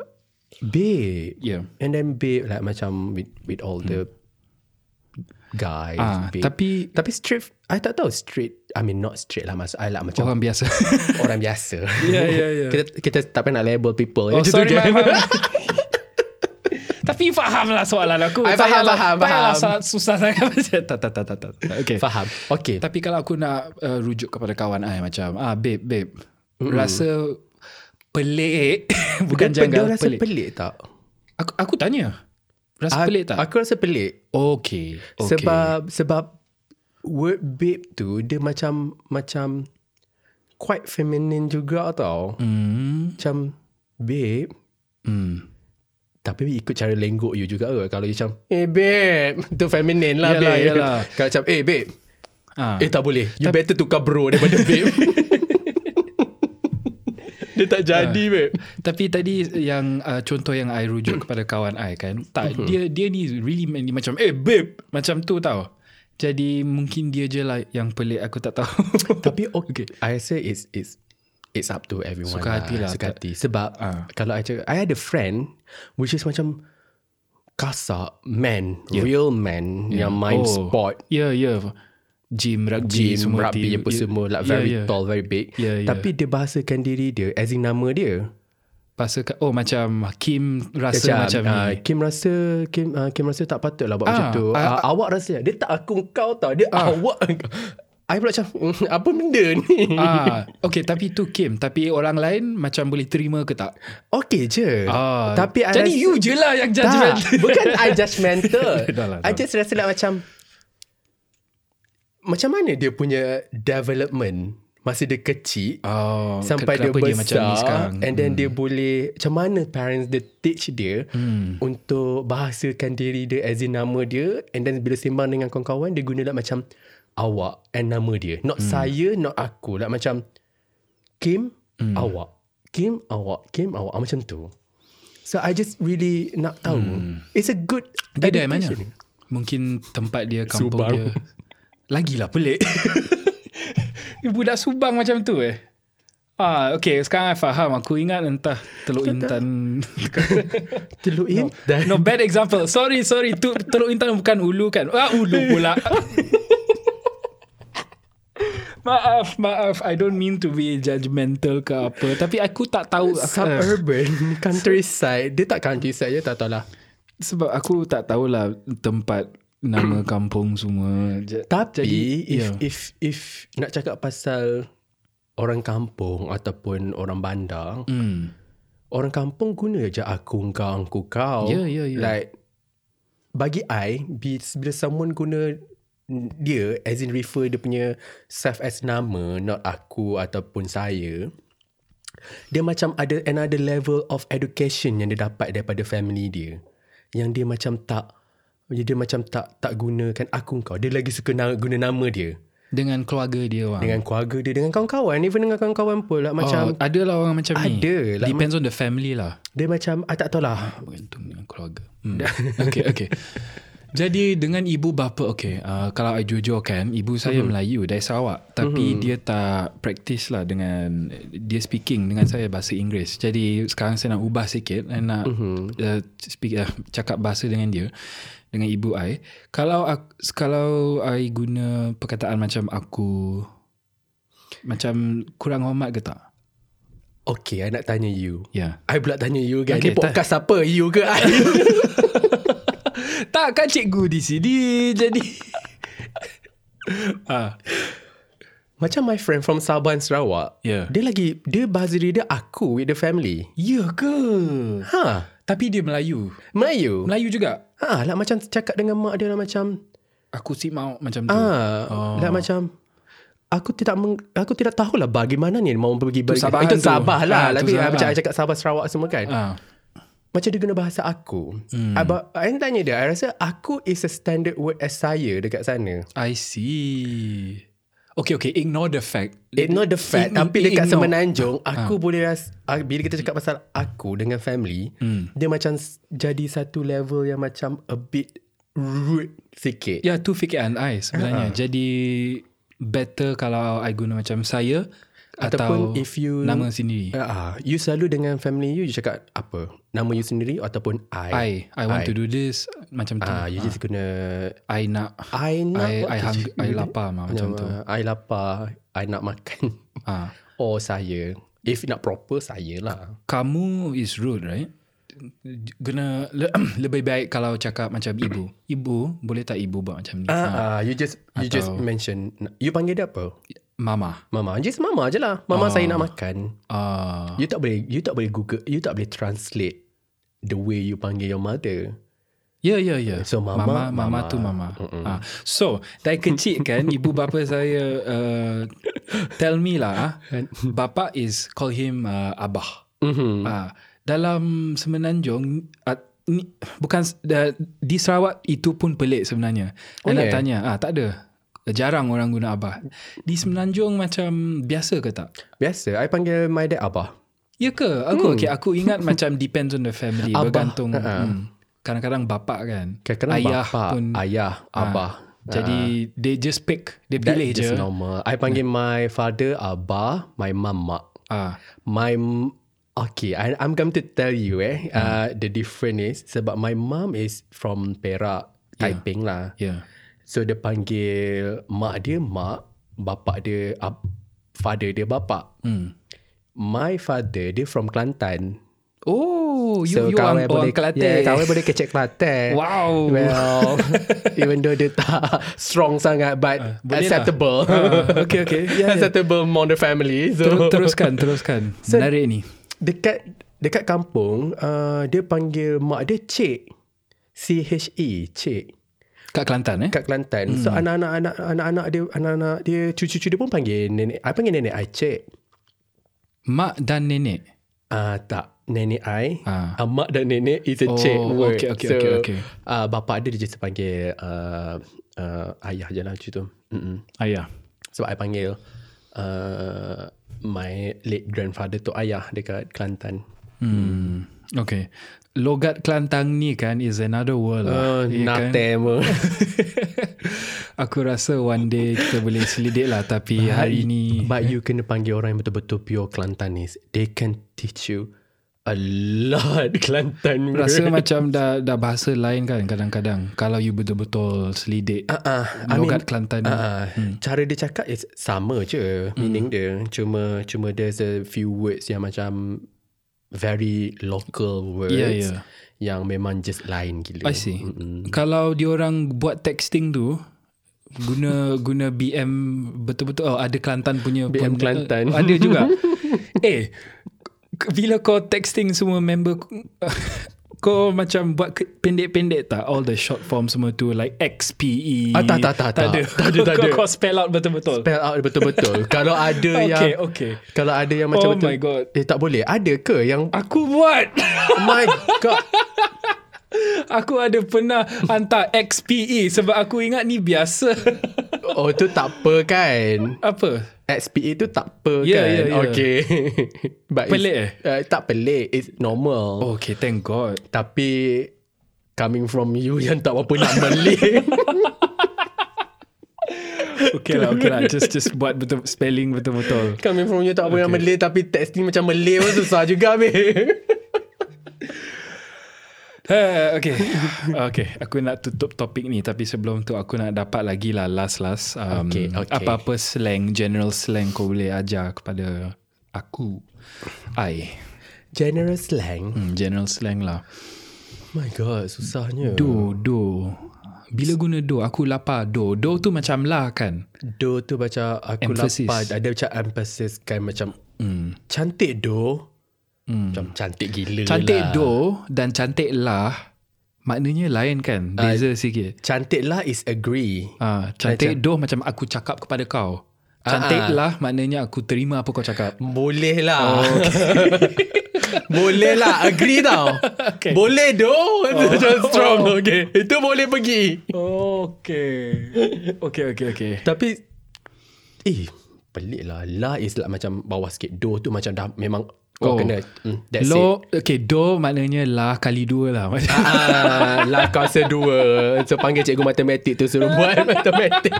babe. Yeah. And then babe like macam with, with all hmm. the guys, ah, tapi tapi straight I tak tahu straight, I mean not straight lah, maksud I lah macam orang biasa. Orang biasa. Yeah, yeah, yeah. Kita, kita tak payah nak label people. Oh, sorry. Tapi faham lah soalan aku. I faham, faham, faham. Susah sangat macam tak, tak, tak, tak. Okay. Faham. Okay. Tapi kalau aku nak uh, rujuk kepada kawan I macam, ah babe, babe. Mm-hmm. Rasa pelik. Bukan janggal, pelik. Rasa pelik tak? Aku, aku tanya. Rasa A- pelik tak? Aku rasa pelik. Okay. okay. Sebab sebab word babe tu dia macam macam quite feminine juga tau. Mm. Macam babe. Mm. Tapi ikut cara lenggok you juga ke? Kalau you macam eh hey, babe, tu feminine lah. Yalah, babe. Yalah. Kalau macam eh hey, babe. Ha. Eh tak boleh. You Ta- better tukar bro daripada babe. Dia tak jadi ha. babe. Tapi tadi yang uh, contoh yang I rujuk kepada kawan I kan, tak, uh-huh. dia dia ni really man, dia macam eh babe macam tu tau. Jadi mungkin dia je lah yang pelik, aku tak tahu. Tapi okay, I say it's it's it's up to everyone. Suka hati lah. lah. Suka hati. Sebab uh. kalau I cakap, I had a friend which is macam kasar man, yeah. real man yeah. yang main oh. sport. Ya, yeah, ya. Yeah. Gym, rugby, Gym, semua rugby dia, semua like yeah, very yeah. tall, very big. Yeah, yeah. Tapi dia bahasakan diri dia as in nama dia. Bahasakan, oh macam Kim rasa Kacam, macam uh, ni. Kim rasa Kim uh, Kim rasa tak patutlah buat ah, macam tu. Ah, uh, awak rasa dia tak aku kau tau. Dia ah. awak. I pula macam apa benda ni? Ah, okay, tapi tu Kim. Tapi orang lain macam boleh terima ke tak? Okay je. Ah, tapi jadi I you rasa, je lah yang judgemental. Tak, bukan I judgemental. dah lah, dah I just rasa lah macam macam mana dia punya development masa dia kecil oh, sampai dia besar dia macam ni sekarang. And then hmm. dia boleh macam mana parents dia teach dia hmm. untuk bahasakan diri dia as in nama dia. And then bila sembang dengan kawan-kawan dia guna lah macam awak and nama dia. Not hmm. saya, not aku. Like macam Kim, hmm. awak. Kim, awak. Kim, awak. Macam tu. So I just really nak tahu. Hmm. It's a good dia dari mana? Mungkin tempat dia, kampung Subang. Dia. Lagilah pelik. Budak Subang macam tu eh. Ah, okay, sekarang I faham. Aku ingat entah Teluk Intan. Teluk Intan? No, no, bad example. Sorry, sorry. Teluk Intan bukan Ulu kan? Ah, Ulu pula. Maaf, maaf. I don't mean to be judgmental ke apa. Tapi aku tak tahu. Suburban, countryside. Dia tak countryside je, tak tahulah. Sebab aku tak tahulah tempat, nama kampung semua. Tapi, jadi, if, yeah. if if nak cakap pasal orang kampung ataupun orang bandar, mm. orang kampung guna je aku, kau, aku, kau. Yeah, yeah, yeah. Like, bagi I, bila someone guna dia as in refer dia punya self as nama, not aku ataupun saya, dia macam ada another level of education yang dia dapat daripada family dia, yang dia macam tak dia macam tak tak gunakan aku kau, dia lagi suka na- guna nama dia dengan keluarga dia wang. dengan keluarga dia dengan kawan-kawan, even dengan kawan-kawan pun lah, macam oh, ada lah orang macam ni, ada lah, depends on the family lah. Dia macam I tak tahu lah, bergantung dengan keluarga. hmm. Okay, okay. Jadi dengan ibu bapa, okay, uh, kalau I jujur kan, ibu saya mm-hmm. Melayu dari Sarawak. Tapi mm-hmm. dia tak practice lah dengan, dia speaking dengan saya bahasa Inggeris. Jadi sekarang saya nak ubah sikit, I nak mm-hmm. uh, speak, uh, cakap bahasa dengan dia, dengan ibu I. Kalau aku, kalau I guna perkataan macam aku, macam kurang hormat ke tak? Okay, I nak tanya you. Yeah. I pula tanya you kan, okay, ni podcast ta- apa, you ke I? Tak, kan cikgu di sini. Jadi ah. Macam my friend from Sabah and Sarawak, yeah. Dia lagi, dia bahasa dia aku with the family. Ya ke? Ha. Tapi dia Melayu. Melayu? Melayu juga? Ha, lah macam cakap dengan mak dia lah macam aku si mau macam tu. Ah, oh. Lah macam Aku tidak meng, aku tidak tahulah bagaimana ni mau pergi bagi. Sabah itu Sabah tu. Lah. Tapi ha, macam cakap Sabah Sarawak semua kan. Ha. Macam dia guna bahasa aku. Hmm. I, I tanya dia, I rasa aku is a standard word as saya dekat sana. I see. Okay, okay. Ignore the fact. Ignore the fact. Ign- tapi dekat ignore. Semenanjung, aku ha. boleh rasa, bila kita cakap pasal aku dengan family, hmm. dia macam jadi satu level yang macam a bit rude sikit. Ya, yeah, tu fikiran I sebenarnya. Uh-huh. Jadi, better kalau I guna macam saya ataupun atau if you nama sendiri. Uh, you selalu dengan family you, you cakap apa? Nama you sendiri ataupun I. I, I want I. to do this macam tu. Ah, uh, you uh. just guna I nak. I nak. I, I, hang, I lapar ma, macam tu. I lapar. I nak makan. Ah. Uh. Or saya. If nak proper saya lah. Kamu is rude, right? Kena le- lebih baik kalau cakap macam ibu. Ibu, boleh tak ibu buat macam ni? Ah, uh, uh, you just you just mention. You panggil dia apa? Mama. Mama. Just mama je lah. Mama, uh, saya nak makan. Uh, you tak boleh you tak boleh Google, you tak boleh translate the way you panggil your mother. Ya, yeah, ya, yeah, ya. Yeah. So, mama, mama, mama tu mama. Uh, so, dari kecil kan, ibu bapa saya, uh, tell me lah, bapa is, call him uh, Abah. Mm-hmm. Uh, dalam semenanjung, uh, ni, bukan, uh, di Sarawak itu pun pelik sebenarnya. Oh, yeah. Nak tanya, uh, tak ada. Jarang orang guna Abah. Di Semenanjung macam biasa ke tak? Biasa. I panggil my dad Abah. Ya ke? Aku, hmm. okay, aku ingat macam depends on the family. Abah. Bergantung. Uh-huh. Hmm. Kadang-kadang bapak kan? Kadang-kadang ayah bapak, pun. Ayah, Abah. Ha. Jadi uh, they just pick, they pilih je. That's normal. I panggil my father Abah, my mum Mak. Uh. My okay, I, I'm going to tell you eh uh, uh. the difference is sebab my mum is from Perak, yeah. Taiping lah. Yeah. So dia panggil mak dia mak, bapak dia ab, father dia bapak. Hmm. My father dia from Kelantan. Oh, you, so, you orang boleh Kelantan. Yeah, kawan boleh kecek Kelantan. Wow. Well, even though dia tak strong sangat, but uh, acceptable. Uh, okay, okay. Yeah, acceptable yeah. Modern family. So. Teruskan, teruskan. So, menarik ni. Dekat dekat kampung, uh, dia panggil mak dia Cik. C H E, Cik. Kat Kelantan eh? Kat Kelantan. Hmm. So, anak-anak anak-anak dia, anak-anak dia, cucu-cucu dia pun panggil nenek. I panggil nenek I Cik. Mak dan nenek? Uh, tak. Nenek I. Ah. Uh, mak dan nenek is a oh, cik word. Okay, okay, so, okay, okay. Uh, bapa dia, dia just panggil uh, uh, ayah je lah macam tu. Mm-mm. Ayah. So, I panggil uh, my late grandfather tu ayah dekat Kelantan. Hmm. Okay. Logat Kelantan ni kan is another world lah. Uh, not them. Aku rasa one day kita boleh selidik lah. Tapi but, hari ni but you kena panggil orang yang betul-betul pure Kelantanis. They can teach you a lot Kelantan word. Rasa macam dah, dah bahasa lain kan kadang-kadang. Kalau you betul-betul selidik uh-uh, logat I mean, Kelantan uh-uh, hmm. cara dia cakap is sama je hmm. meaning dia. Cuma Cuma there's a few words yang macam very local words. Yeah, yeah. Yang memang just lain gila. I see. Mm-mm. Kalau diorang buat texting tu guna guna B M betul-betul. Oh, ada Kelantan punya B M pun, Kelantan ada juga. Eh, bila kau texting semua member kau macam buat pendek-pendek tak? All the short form semua tu like X P E. Ah, tak tak tak tak. Tak, tak, tak, tak kau, kau spell out betul-betul. Spell out betul-betul. Kalau ada okay, yang okay. Kalau ada yang macam oh betul. Oh my god. Eh, tak boleh. Ada ke yang aku buat? Oh my god. Aku ada pernah hantar X P E sebab aku ingat ni biasa. Oh, tu tak apa kan? Apa? X P E tu tak apa yeah, kan? Yeah, yeah. Okay. But pelik eh? Uh, tak pelik. It's normal. Oh, okay, thank God. Tapi coming from you yang tak apa nak Malay. Okay lah, okay lah. Just just buat betul spelling betul-betul. Coming from you tak apa okay. Nak Malay tapi texting macam Malay pun susah juga meh. Uh, okay. Okay, aku nak tutup topik ni. Tapi sebelum tu aku nak dapat lagi lah last-last um, okay, okay. Apa-apa slang, general slang kau boleh ajar kepada aku I. General slang? Hmm, general slang lah. Oh my god, susahnya. Do, do. Bila guna do, aku lapar do. Do tu macam lah kan. Do tu baca aku emphasis. Lapar. Ada macam emphasis kan. Macam mm. cantik do. Hmm. Macam cantik gila cantik lah. Cantik do dan cantik lah maknanya lain kan. Beza uh, sikit. Cantik lah is agree uh, cantik, cantik do macam aku cakap kepada kau. Cantik uh-huh. lah maknanya aku terima apa kau cakap. Boleh lah oh, okay. Boleh lah. Agree tau okay. Boleh do oh. Strong okay. Itu boleh pergi oh, okay. Okay okay okay. Tapi eh pelik lah. Lah is lah macam bawah sikit. Do tu macam dah memang kau oh. kena mm, that's low, it okay, do maknanya lah kali dua lah macam ah, lah kuasa dua. So panggil cikgu matematik tu suruh buat matematik.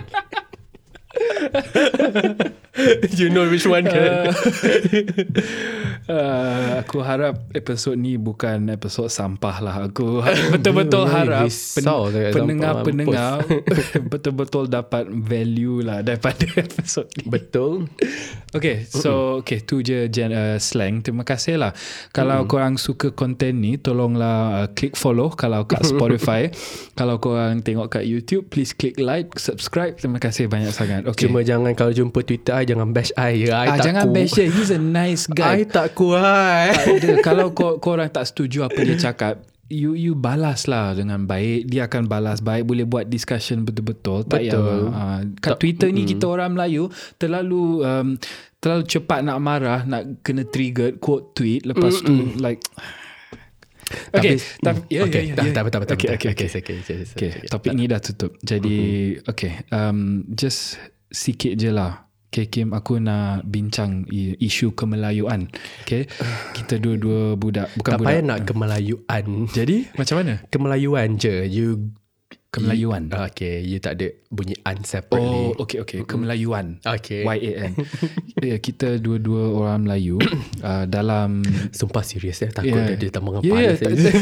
You know which one kan. uh, uh, Aku harap episod ni bukan episod sampah lah. Aku betul-betul harap pen- Pendengar-pendengar betul-betul dapat value lah daripada episod ni. Betul. Okay, so okay, tu je gen- uh, slang. Terima kasih lah. Kalau mm. korang suka konten ni, tolonglah uh, klik follow kalau kat Spotify. Kalau korang tengok kat YouTube, please klik like, subscribe. Terima kasih banyak sangat. Okay. Cuma jangan kalau jumpa Twitter I, jangan bash I, I ah, tak jangan ku. Bash I. He's a nice guy. I tak kuai. Kalau kor- korang tak setuju apa dia cakap, You you balas lah dengan baik. Dia akan balas baik. Boleh buat discussion betul-betul. Tak betul. Yang, uh, kat tak, Twitter mm. ni kita orang Melayu terlalu um, Terlalu cepat nak marah, nak kena trigger, quote tweet. Lepas Mm-mm. tu like okay, okay, okay, okay, okay. Topik ni dah tutup. Jadi, mm-hmm. okay, um, just sikit je lah. Okay, Kim, aku nak bincang isu kemelayuan. Okay, kita dua-dua budak, bukan tak budak. Tak payah nak kemelayuan. Jadi, macam mana? Kemelayuan je. You Kemelayuan. E, okay, you tak ada bunyi an separately. Oh, okay, okay. Kemelayuan. Okay. Y A N. Kita dua-dua orang Melayu uh, dalam... Sumpah serius ya, takut yeah. dia tak mengepala. Yeah, saya. Tak,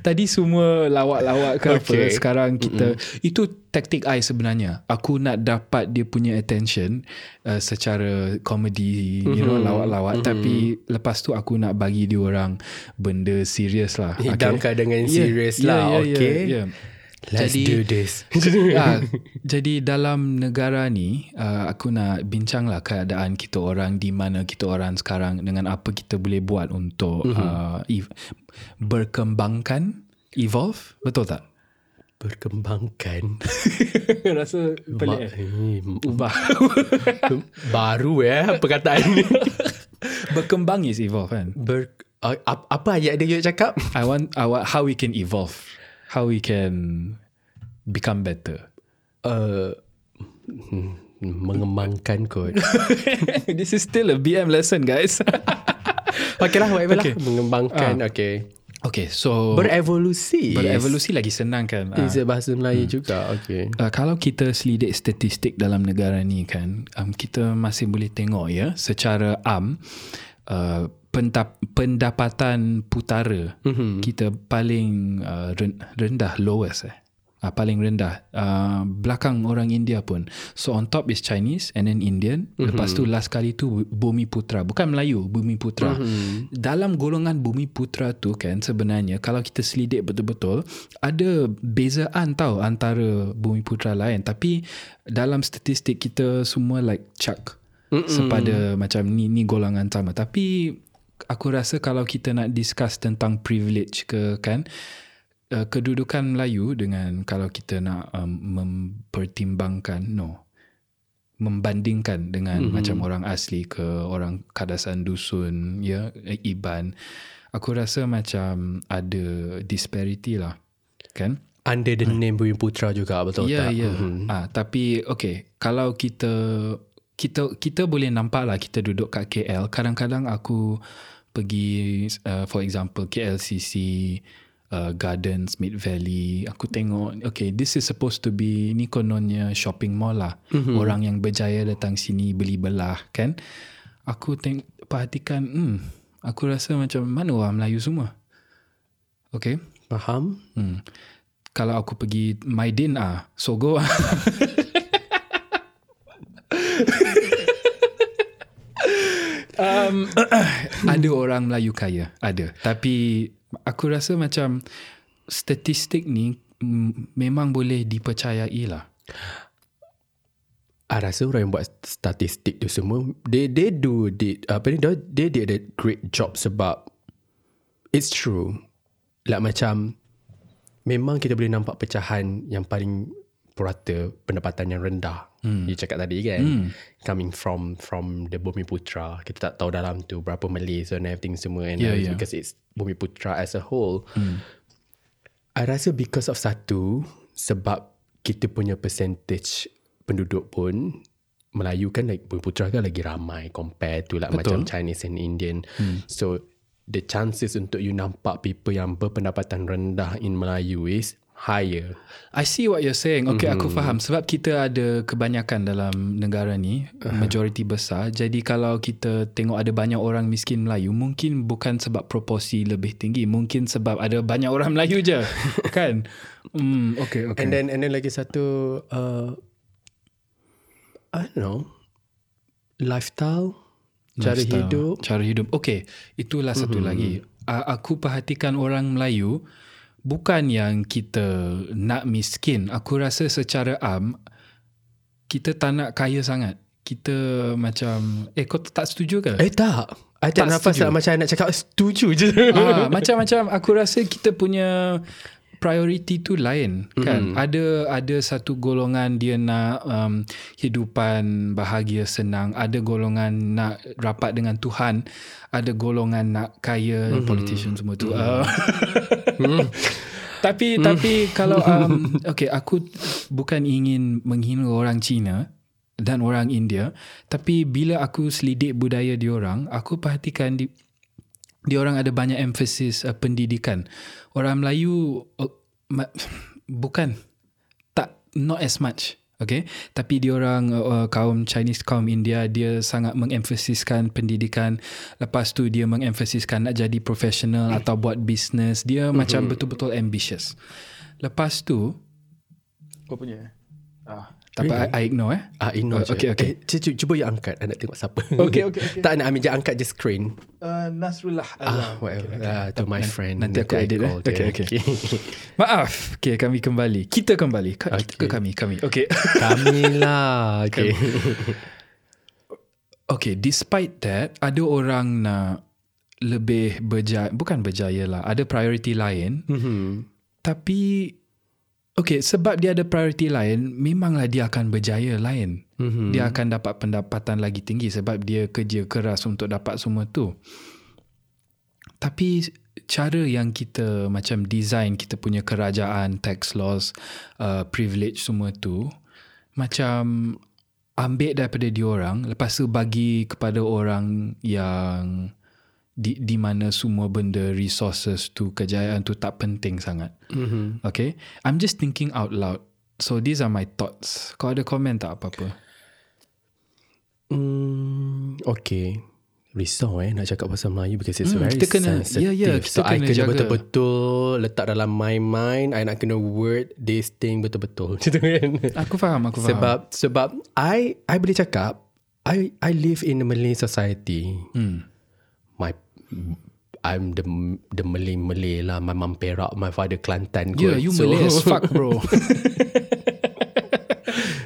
tadi semua lawak-lawak ke okay. apa. Sekarang kita... Mm-mm. Itu taktik I sebenarnya. Aku nak dapat dia punya attention uh, secara komedi, mm-hmm. you know, lawak-lawak. Mm-hmm. Tapi lepas tu aku nak bagi dia orang benda serius lah. Hidangkan okay. dengan serius yeah. lah. Yeah, yeah, okay. Yeah, yeah. Let's jadi, do this. uh, jadi dalam negara ni, uh, aku nak bincanglah keadaan kita orang, di mana kita orang sekarang, dengan apa kita boleh buat untuk mm-hmm. uh, ev- berkembangkan, evolve, betul tak? Berkembangkan. Rasa pelik. Ba- eh. Baru ya eh, perkataan ni. Berkembang is evolve kan? Ber- uh, apa ayat dia cakap? I want, I want how we can evolve. How we can become better. Uh, mengembangkan kot. This is still a B M lesson, guys. Okay lah, whatever okay. lah. Mengembangkan, uh, okay. Okay, so... Berevolusi. Berevolusi yes. lagi senang kan. Is it bahasa Melayu hmm. juga, okay. Uh, kalau kita selidik statistik dalam negara ni kan, um, kita masih boleh tengok ya, secara am... Uh, pendapatan putara mm-hmm. kita paling uh, rendah, lowest eh. uh, paling rendah uh, belakang orang India pun. So on top is Chinese and then Indian, mm-hmm. lepas tu last kali tu Bumi Putra, bukan Melayu, Bumi Putra. Mm-hmm. Dalam golongan Bumi Putra tu kan, sebenarnya kalau kita selidik betul-betul ada bezaan tau antara Bumi Putra lain, tapi dalam statistik kita semua like chuck mm-hmm. sepada macam ni ni golongan sama. Tapi aku rasa kalau kita nak discuss tentang privilege ke kan, uh, kedudukan Melayu dengan kalau kita nak um, mempertimbangkan, no, membandingkan dengan mm-hmm. macam orang asli ke orang kawasan dusun, ya, Iban, aku rasa macam ada disparity lah kan. Under the name Bumi Putra juga, betul yeah, tak? Ya, yeah. ya. Mm-hmm. Ah, tapi okay, kalau kita... Kita kita boleh nampak lah, kita duduk kat K L. Kadang-kadang aku pergi, uh, for example, K L C C, uh, Gardens, Mid Valley. Aku tengok, okay, this is supposed to be, ni kononnya shopping mall lah. Mm-hmm. Orang yang berjaya datang sini beli belah, kan? Aku teng- perhatikan, hmm, aku rasa macam mana orang Melayu semua. Okay? Faham? Hmm. Kalau aku pergi Maidin, ah, Sogo ah. um, ada orang Melayu kaya, ada. Tapi aku rasa macam statistik ni memang boleh dipercayai lah. I rasa orang yang buat statistik tu semua, they they do did apa ni, they did a great job sebab it's true. Like macam memang kita boleh nampak pecahan yang paling purata, pendapatan yang rendah. Hmm. You cakap tadi kan, hmm. coming from from the Bumi Putra. Kita tak tahu dalam tu berapa Malays and everything semua. And yeah, yeah. because it's Bumi Putra as a whole. Hmm. I rasa because of satu, sebab kita punya percentage penduduk pun, Melayu kan, like Bumi Putra kan lagi ramai compared to like Betul. Macam Chinese and Indian. Hmm. So the chances untuk you nampak people yang berpendapatan rendah in Melayu is higher. I see what you're saying. Okay, mm-hmm. aku faham. Sebab kita ada kebanyakan dalam negara ni, uh-huh. majoriti besar. Jadi kalau kita tengok ada banyak orang miskin Melayu, mungkin bukan sebab proporsi lebih tinggi, mungkin sebab ada banyak orang Melayu je. Kan? Mm, okay, okay. And then, and then lagi satu, uh, I don't know, lifestyle, cara lifestyle, hidup. Cara hidup. Okay, itulah mm-hmm. satu lagi. Uh, aku perhatikan orang Melayu, bukan yang kita nak miskin. Aku rasa secara am, kita tak nak kaya sangat. Kita macam... Eh, kau tak setuju ke? Eh, tak. I tak nafas tak macam nak cakap setuju je. Ah, macam-macam aku rasa kita punya priority tu lain kan. Mm. Ada ada satu golongan dia nak um, hidupan bahagia senang, ada golongan nak rapat dengan Tuhan, ada golongan nak kaya, mm-hmm. politician semua tu. Mm. Uh. mm. Tapi mm. tapi kalau um, okay, aku bukan ingin menghina orang Cina dan orang India, tapi bila aku selidik budaya diorang, aku perhatikan di diorang ada banyak emphasis uh, pendidikan. Orang Melayu, uh, ma- bukan, tak, not as much. Okay, tapi diorang uh, kaum Chinese, kaum India, dia sangat mengemfasiskan pendidikan. Lepas tu dia mengemfasiskan nak jadi profesional atau buat bisnes. Dia mm-hmm. macam betul-betul ambitious. Lepas tu kau punya ah, tapi really? I, I ignore eh ah, ignore oh, je. Okay, okay. Eh, cuba you angkat, I nak tengok siapa. Okay, okay, okay. Tak nak ambil je, angkat je screen. uh, Nasrullah ah, whatever. Okay, okay. Uh, to my friend, nanti aku edit eh. Okay, okay. Maaf. Okay, kami kembali. Kita kembali K- okay. Ke kami Kami Okay Kami lah Okay Okay, despite that, ada orang nak lebih berjaya, bukan berjaya lah, ada priority lain. Mm-hmm. Tapi okay, sebab dia ada priority lain, memanglah dia akan berjaya lain. Mm-hmm. Dia akan dapat pendapatan lagi tinggi sebab dia kerja keras untuk dapat semua tu. Tapi cara yang kita macam design kita punya kerajaan, tax laws, uh, privilege semua tu, macam ambil daripada diorang, lepas tu bagi kepada orang yang di, di mana semua benda, resources tu, kejayaan tu tak penting sangat. Mm-hmm. Okay, I'm just thinking out loud, so these are my thoughts. Kau ada komen tak apa-apa? Mm, okay, risau eh nak cakap pasal Melayu because it's mm, very kena, sensitive. Yeah, yeah, so kena I kena jaga. Betul-betul letak dalam my mind, I nak kena word this thing betul-betul. Aku faham, aku faham. Sebab sebab I I boleh cakap I I live in a Malay society. Mm. My I'm the the Malay Malay lah. My mum Perak, my father Kelantan. Yeah, you so, Malay as fuck, bro.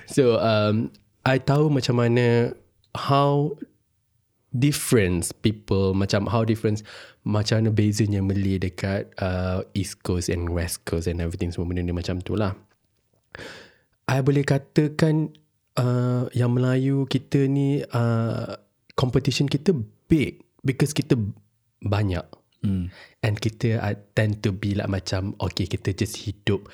So um, I tahu macam mana how different people, macam how different, macam mana bezanya Malay dekat uh, East Coast and West Coast and everything, semua benda ni macam tu lah. I boleh katakan uh, yang Melayu kita ni uh, competition kita big. Because kita banyak. Mm. And kita uh, tend to be like macam, okay, kita just hidup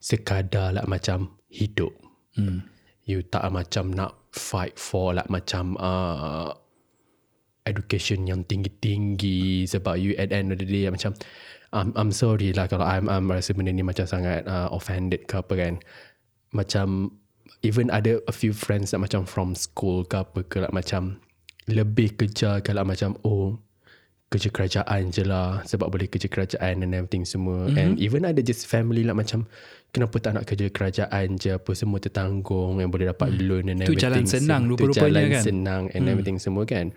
sekadar like macam hidup. Mm. You tak macam nak fight for like macam uh, education yang tinggi-tinggi. Sebab you at the end of the day macam, um, I'm sorry lah kalau I'm, I'm rasa benda ni macam sangat uh, offended ke apa kan. Macam, even ada a few friends like macam from school ke apa ke like macam, lebih kerja kalau macam oh kerja kerajaan je lah sebab boleh kerja kerajaan and everything semua. Mm-hmm. And even ada just family lah macam kenapa tak nak kerja kerajaan je, apa semua tertanggung yang boleh dapat mm. loan and everything. Tu jalan senang rupa-rupanya jalan kan, senang and mm. everything semua kan.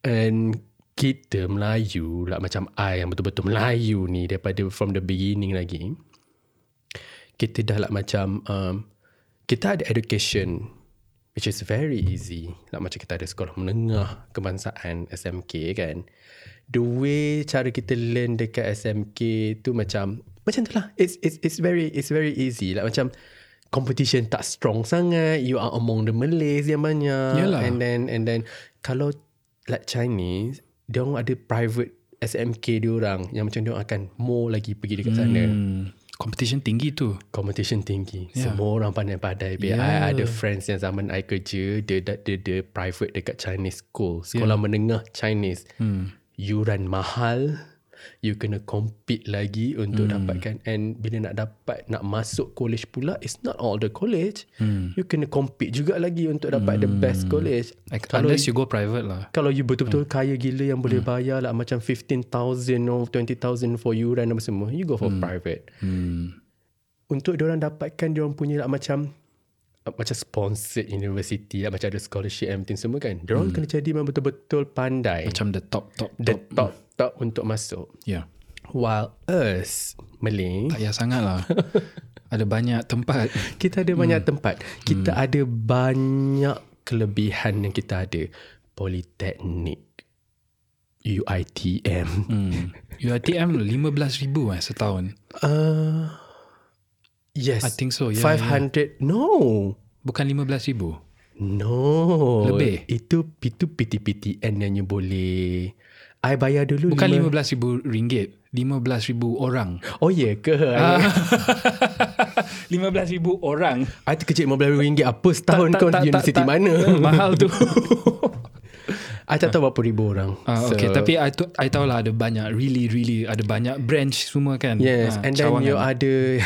And kita Melayu lah macam I yang betul-betul Melayu ni daripada from the beginning lagi, kita dah lah macam um, kita ada education which is very easy. Like macam kita ada sekolah menengah kebangsaan S M K kan. The way cara kita learn dekat S M K tu macam macam tu lah. It's it's it's very it's very easy. Like macam competition tak strong sangat. You are among the Malays yang banyak. Yalah. And then and then kalau like Chinese, dia orang ada private S M K dia orang yang macam dia orang akan more lagi pergi dekat hmm. sana. Competition tinggi tu. Competition tinggi. Yeah. Semua orang pandai-pandai. Yeah. I ada friends yang zaman I kerja, dia, dia, dia, dia private dekat Chinese school. Sekolah yeah. menengah Chinese. Hmm. Yuran mahal. You kena compete lagi untuk hmm. dapatkan. And bila nak dapat, nak masuk college pula, it's not all the college. Hmm. You kena compete juga lagi untuk dapat hmm. the best college. Like, unless you, you go private lah. Kalau you betul-betul hmm. kaya gila yang boleh hmm. bayar lah macam fifteen thousand or twenty thousand for yuran dan semua, you go for hmm. private. Hmm. Untuk diorang dapatkan, diorang punya lah macam macam sponsored university lah, macam ada scholarship everything semua kan. Diorang hmm. kena jadi memang betul-betul pandai. Macam the top, top, top. The top. Mm. Untuk masuk. Yeah. While us Malay tak payah sangat lah. Ada banyak tempat. Kita ada hmm. banyak tempat. Kita hmm. ada banyak kelebihan yang kita ada. Politeknik, U I T M. hmm. U I T M fifteen ribu eh setahun. uh, Yes, I think so. Yeah, five hundred. Yeah. No, bukan fifteen ribu. No, lebih. Itu itu P T P T N yang you boleh. I bayar dulu. Bukan lima belas ribu ringgit, lima belas ribu orang. Oh ya yeah, ke? Uh, lima belas ribu orang. I terkejut lima belas ribu ringgit apa setahun, tak, tak, kau tak, universiti tak, tak, mana? Mahal tu. I tak tahu uh. berapa ribu orang. Uh, so, okay, tapi I, tu, I tahu lah ada banyak, really really ada banyak branch semua kan. Yes, uh, and then you lah. ada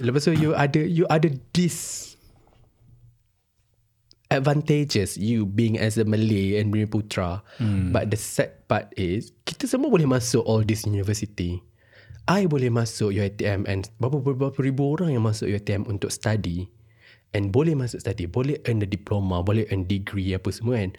lepas tu you ada you ada this advantages, you being as a Malay and being putra. Hmm. But the sad part is kita semua boleh masuk all this university. I boleh masuk U I T M and berapa-berapa ribu orang yang masuk U I T M untuk study. And boleh masuk study, boleh earn a diploma, boleh earn degree apa semua kan.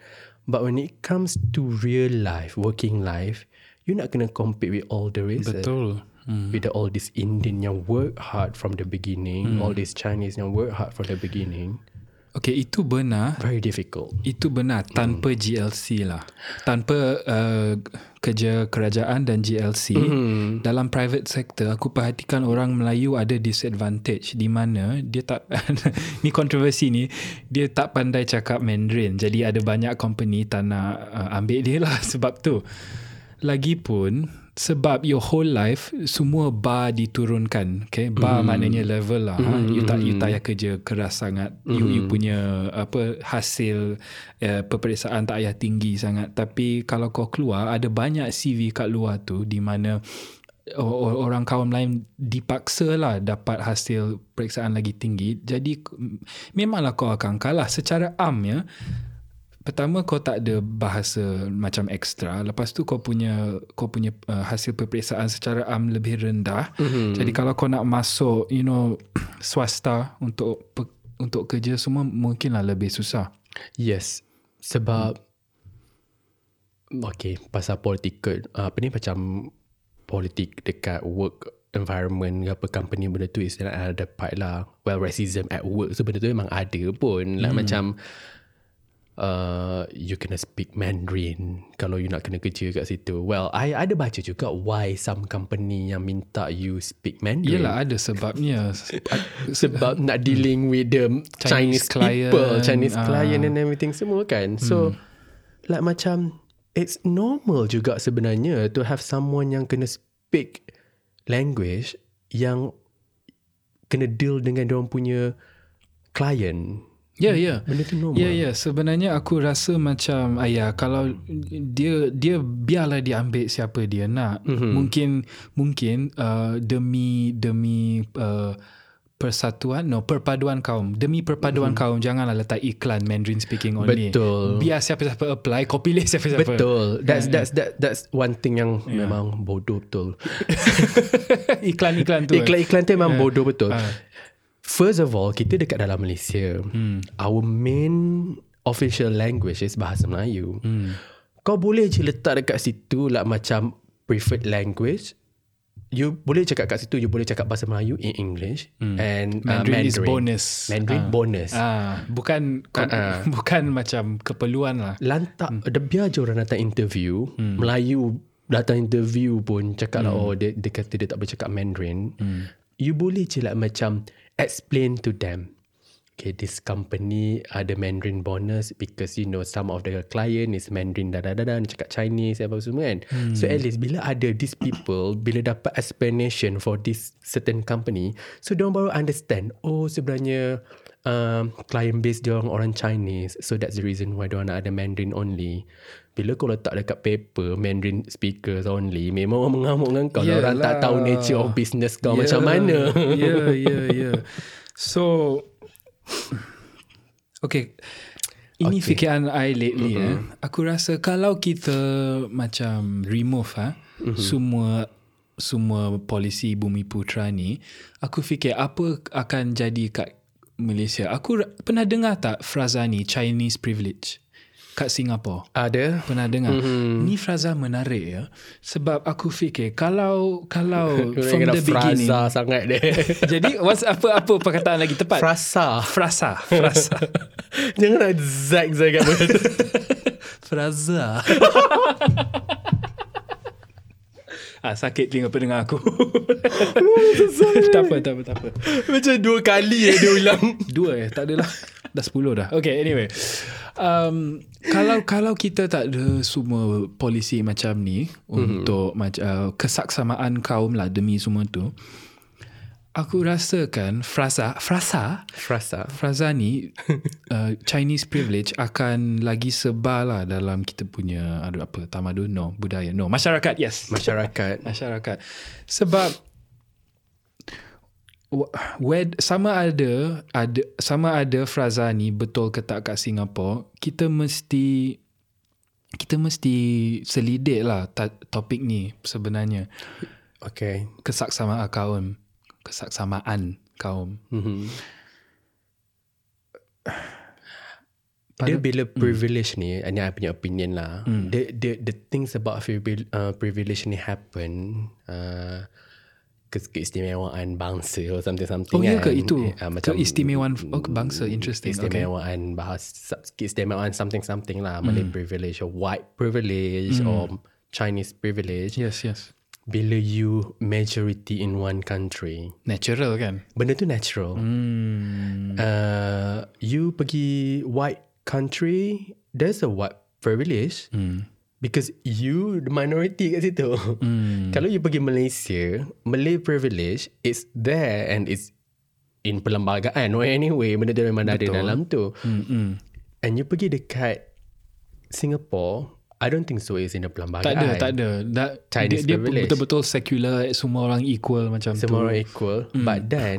But when it comes to real life, working life, you nak kena compete with all the races. Betul. Hmm. With the, all this Indian yang work hard from the beginning, hmm. all this Chinese yang work hard from the beginning. Okay, itu benar. Very difficult. Itu benar tanpa mm. G L C lah. Tanpa uh, kerja kerajaan dan G L C. Mm. Dalam private sector, aku perhatikan orang Melayu ada disadvantage di mana dia tak ni kontroversi ni, dia tak pandai cakap Mandarin. Jadi ada banyak company tak nak uh, ambil dia lah sebab tu. Lagipun sebab your whole life semua bar diturunkan, okay, bar mm. maknanya level lah, mm. you tak you tak kerja keras sangat, mm. you you punya apa hasil uh, peperiksaan tak payah tinggi sangat, tapi kalau kau keluar ada banyak C V kat luar tu di mana orang kaum lain dipaksa lah dapat hasil periksaan lagi tinggi, jadi memanglah kau akan kalah secara am ya. Pertama kau tak ada bahasa macam ekstra, lepas tu kau punya kau punya uh, hasil peperiksaan secara am lebih rendah. Mm-hmm. Jadi kalau kau nak masuk you know swasta untuk pe, untuk kerja semua mungkinlah lebih susah. Yes. Sebab mm. okay, pasal political uh, apa ni macam politik dekat work environment ke apa company, benda tu is ada part lah. Well, racism at work so benda tu memang ada pun lah, mm. macam Uh, you kena speak Mandarin kalau you nak kena kerja kat situ. Well, I ada baca juga why some company yang minta you speak Mandarin. Yelah, ada sebabnya. Sebab nak dealing with the Chinese, Chinese client, people, Chinese uh. client and everything semua kan. So, hmm. like macam it's normal juga sebenarnya to have someone yang kena speak language yang kena deal dengan diorang punya client. Ya, yeah, ya. Yeah. Benda tu normal. Ya, yeah, ya. Yeah. Sebenarnya aku rasa macam ayah kalau dia dia biarlah dia ambil siapa dia nak. Mm-hmm. Mungkin mungkin uh, demi demi uh, persatuan, no, perpaduan kaum. Demi perpaduan mm-hmm. kaum janganlah letak iklan Mandarin speaking only. Betul. Biar siapa-siapa apply, kau pilih siapa-siapa. Betul. That's yeah, that's yeah. that that's one thing yang yeah. memang bodoh betul. Iklan-iklan tu. Iklan-iklan tu memang yeah. bodoh betul. Uh. First of all, kita dekat dalam Malaysia. Hmm. Our main official language is bahasa Melayu. Hmm. Kau boleh je letak dekat situ lah macam preferred language. You boleh cakap kat situ, you boleh cakap bahasa Melayu in English. Hmm. And Mandarin, uh, Mandarin is bonus. Mandarin uh, bonus. Uh, bukan uh-uh. bukan macam keperluan lah. Lantak, hmm. biar je orang datang interview. Hmm. Melayu datang interview pun cakap lah, hmm. oh dia, dia kata dia tak boleh cakap Mandarin. Hmm. You boleh je lah macam explain to them, okay, this company ada Mandarin bonus because you know some of the client is Mandarin da da da da, cakap Chinese apa semua kan. Hmm. So at least bila ada these people, bila dapat explanation for this certain company, so diorang baru understand, oh sebenarnya um, client base diorang orang Chinese, so that's the reason why diorang nak ada Mandarin only. Bila kau letak dekat paper Mandarin speakers only, memang orang mengamuk dengan kau. Yelah. Orang tak tahu nature of business kau. Yelah. Macam mana. Ya, ya, ya. So okay, ini okay. fikiran I lately. Uh-huh. eh. Aku rasa kalau kita macam remove ha, uh-huh. semua semua polisi Bumi Putra ni, aku fikir apa akan jadi kat Malaysia. Aku pernah dengar tak fraza ni, Chinese privilege? Kat Singapura. Ada. Pernah dengar. Mm-hmm. Ni fraza menarik ya. Sebab aku fikir kalau kalau from the beginning. Fraza sangat dia. Jadi apa-apa perkataan lagi tepat. Frasa. Frasa. Frasa. Jangan nak zag-zag apa. Fraza. Ah, sakit telinga pendengar aku. Tak apa, tak apa, tak apa. Macam dua kali eh dia ulang. Dua eh, tak adalah. Dah sepuluh dah. Okay, anyway. Um, kalau kalau kita tak ada semua polisi macam ni, mm-hmm. untuk uh, kesaksamaan kaum lah demi semua tu, aku rasakan frasa frasa frasa frasa ni uh, Chinese privilege akan lagi sebar lah dalam kita punya aduh apa tamadun no budaya no masyarakat yes masyarakat masyarakat sebab wed sama ada ada sama ada frasa ni betul ke tak kat Singapura, kita mesti kita mesti selidik lah ta- topik ni sebenarnya. Okay. Kesaksamaan kaum. Kesaksamaan kaum. Mm-hmm. Pada, dia bila privilege mm. ni, ini I punya opinion lah. Mm. The, the, the things about uh, privilege ni happen uh, keistimewaan bangsa or something-something. Oh, ya ke itu? Uh, keistimewaan oh, bangsa, interesting. Keistimewaan okay. bahasa, keistimewaan something-something lah. Mm. Malay privilege or white privilege mm. or Chinese privilege. Yes, yes. Bila you majority in one country, natural kan? Benda tu natural. Hmm. Uh, you pergi white country, there's a white privilege hmm. because you the minority kat situ. Hmm. Kalau you pergi Malaysia, Malay privilege is there and it's in perlembagaan. Well, anyway, benda tu memang ada dalam tu. Hmm. And you pergi dekat Singapore, I don't think so is in the perlembagaan. Tak ada, tak ada. That, Chinese dia, privilege. Dia betul-betul secular, semua orang equal macam semua tu. Semua orang equal. Mm. But then,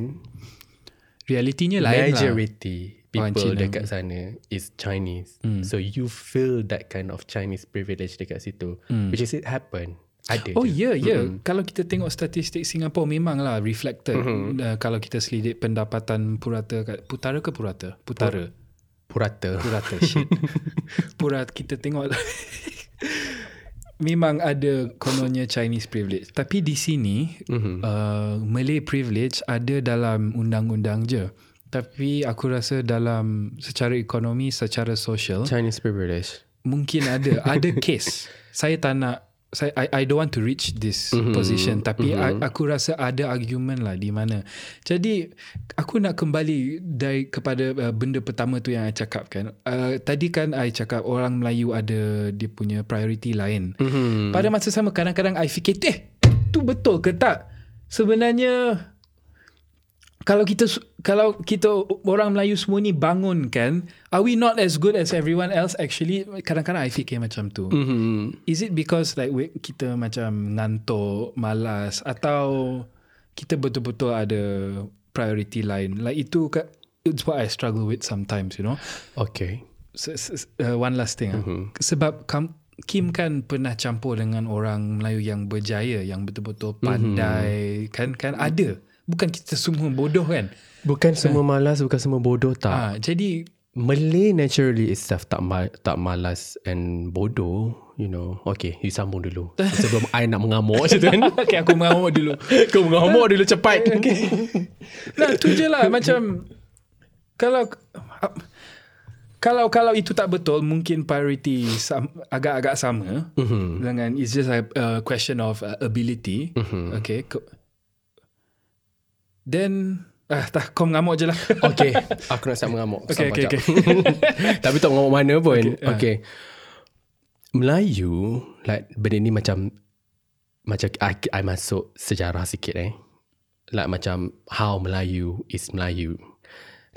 realitinya lain lah. Majority people dekat sana is Chinese. Mm. So you feel that kind of Chinese privilege dekat situ. Mm. Which is it happen. Ada oh ya, ya. Yeah, yeah. Mm-hmm. Kalau kita tengok statistik Singapura memanglah reflected. Mm-hmm. Uh, kalau kita selidik pendapatan purata, kat, putara ke purata? Putara. Pur- Purata. Purata, shit. Purata, kita tengok. Memang ada kononnya Chinese privilege. Tapi di sini, mm-hmm. uh, Malay privilege ada dalam undang-undang je. Tapi aku rasa dalam secara ekonomi, secara sosial. Chinese privilege. Mungkin ada. Ada case. Saya tak nak, saya, I, I don't want to reach this mm-hmm. position. Tapi mm-hmm. a, aku rasa ada argument lah di mana. Jadi aku nak kembali dari kepada uh, benda pertama tu yang I cakap kan. Uh, tadi kan I cakap orang Melayu ada dia punya priority lain. Mm-hmm. Pada masa sama kadang-kadang I fikir eh tu betul ke tak? Sebenarnya kalau kita kalau kita orang Melayu semua ni bangunkan, are we not as good as everyone else actually? Kadang-kadang I fikir macam tu. Mm-hmm. Is it because like we, kita macam ngantuk, malas, atau kita betul-betul ada priority lain? Like itu, it's what I struggle with sometimes, you know. Okay. So, uh, one last thing. Mm-hmm. Ah. Sebab Kim kan pernah campur dengan orang Melayu yang berjaya, yang betul-betul pandai, mm-hmm. kan kan ada. Bukan kita semua bodoh kan? Bukan semua malas, bukan semua bodoh tak. Ha, jadi Malay naturally itself tak ma- tak malas and bodoh, you know. Okay, you sambung dulu. Sebelum I nak mengamuk macam tu kan. Okay, aku mengamuk dulu. Kau mengamuk dulu cepat. Okay. Nah, tu je lah macam kalau Kalau kalau itu tak betul, mungkin priority sam, agak-agak sama mm-hmm. dengan it's just a uh, question of uh, ability. Mm-hmm. Okay, then ah, tak, kau mengamuk je lah. Okay, aku nak start mengamuk. Okay, okay, okay. Tapi tak mengamuk mana pun. Okay, okay. Uh. Melayu like, benda ni macam macam I, I masuk sejarah sikit eh. Like macam how Melayu is Melayu.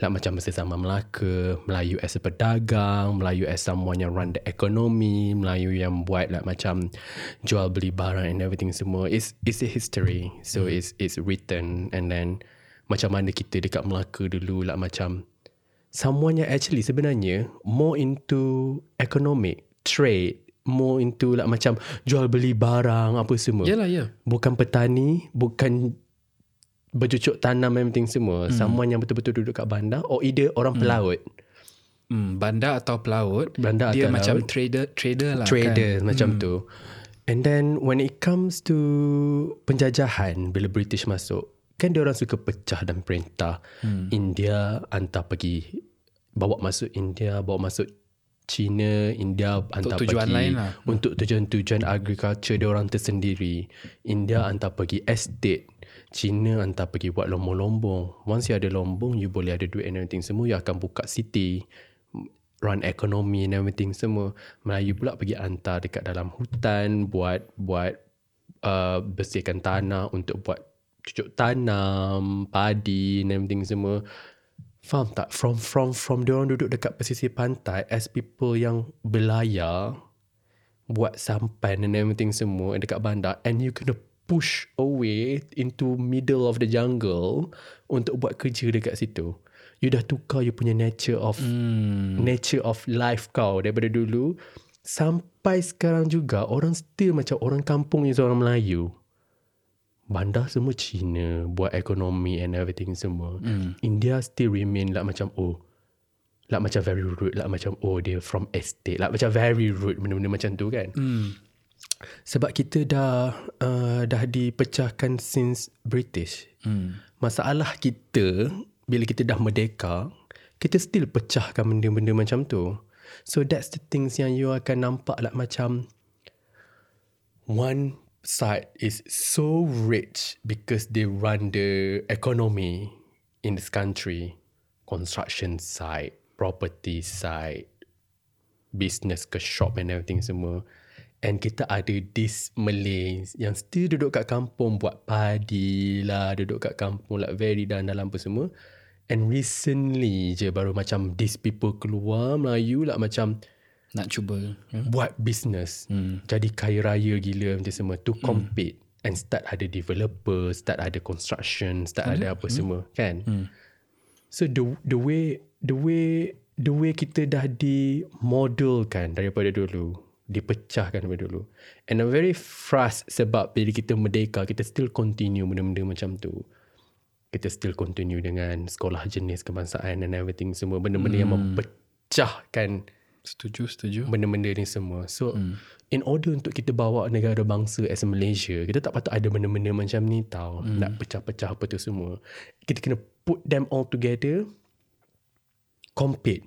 Like macam masa zaman Melaka, Melayu as a pedagang, Melayu as someone yang run the economy, Melayu yang buat like macam jual beli barang and everything semua. It's it's a history. So mm. it's it's written and then macam mana kita dekat Melaka dulu like macam someone yang actually sebenarnya more into economic, trade, more into like macam jual beli barang apa semua. Yalah, yeah. Bukan petani, bukan bercucuk tanam everything semua. Mm. Someone yang betul-betul duduk kat bandar or either orang mm. pelaut. Mm. Bandar atau pelaut. Bandar dia atau macam laut. trader trader lah trader kan. Macam mm. tu. And then when it comes to penjajahan bila British masuk, kan dia orang suka pecah dan perintah. Mm. India hantar pergi bawa masuk India, bawa masuk China, India hantar pergi tujuan lain lah. Untuk tujuan-tujuan agriculture dia orang tersendiri. India hantar pergi estate. China hantar pergi buat lombong-lombong. Once you ada lombong, you boleh ada duit and everything semua. You akan buka city, run economy and everything semua. Melayu pula pergi hantar dekat dalam hutan, buat buat uh, bersihkan tanah untuk buat cucuk tanam, padi and everything semua. Faham tak? From from from diorang duduk dekat pesisir pantai as people yang berlayar, buat sampan and everything semua dekat bandar, and you kena push away into middle of the jungle untuk buat kerja dekat situ. You dah tukar you punya nature of mm. nature of life kau daripada dulu sampai sekarang juga orang still macam orang kampung ni, seorang Melayu. Bandar semua Cina, buat ekonomi and everything semua. Mm. India still remain lah macam oh, lah macam very rude, lah macam oh dia from estate, lah macam very rude, benda-benda macam tu kan. Mm. Sebab kita dah uh, dah dipecahkan since British. Mm. Masalah kita bila kita dah merdeka, kita still pecahkan benda-benda macam tu. So that's the things yang you akan nampak lah macam one side is so rich because they run the economy in this country, construction side, property side, business ke shop and everything semua. And kita ada this Malay yang still duduk kat kampung, buat padi lah, duduk kat kampung lah, very dan dalam apa semua. And recently je baru macam these people keluar, Melayu lah macam nak cuba buat business, hmm. jadi kaya raya gila macam semua, to compete hmm. and start ada developer, start ada construction, start hmm. ada apa hmm. semua kan. Hmm. So the the way the way the way kita dah dimodelkan daripada dulu, dipecahkan daripada dulu, and I'm very frust sebab bila kita merdeka kita still continue benda-benda macam tu. Kita still continue dengan sekolah jenis kebangsaan and everything semua, benda-benda hmm. yang mempecahkan. Setuju, setuju. Benda-benda ni semua. So, hmm. in order untuk kita bawa negara bangsa as Malaysia, kita tak patut ada benda-benda macam ni tau. Hmm. Nak pecah-pecah apa tu semua. Kita kena put them all together. Compete.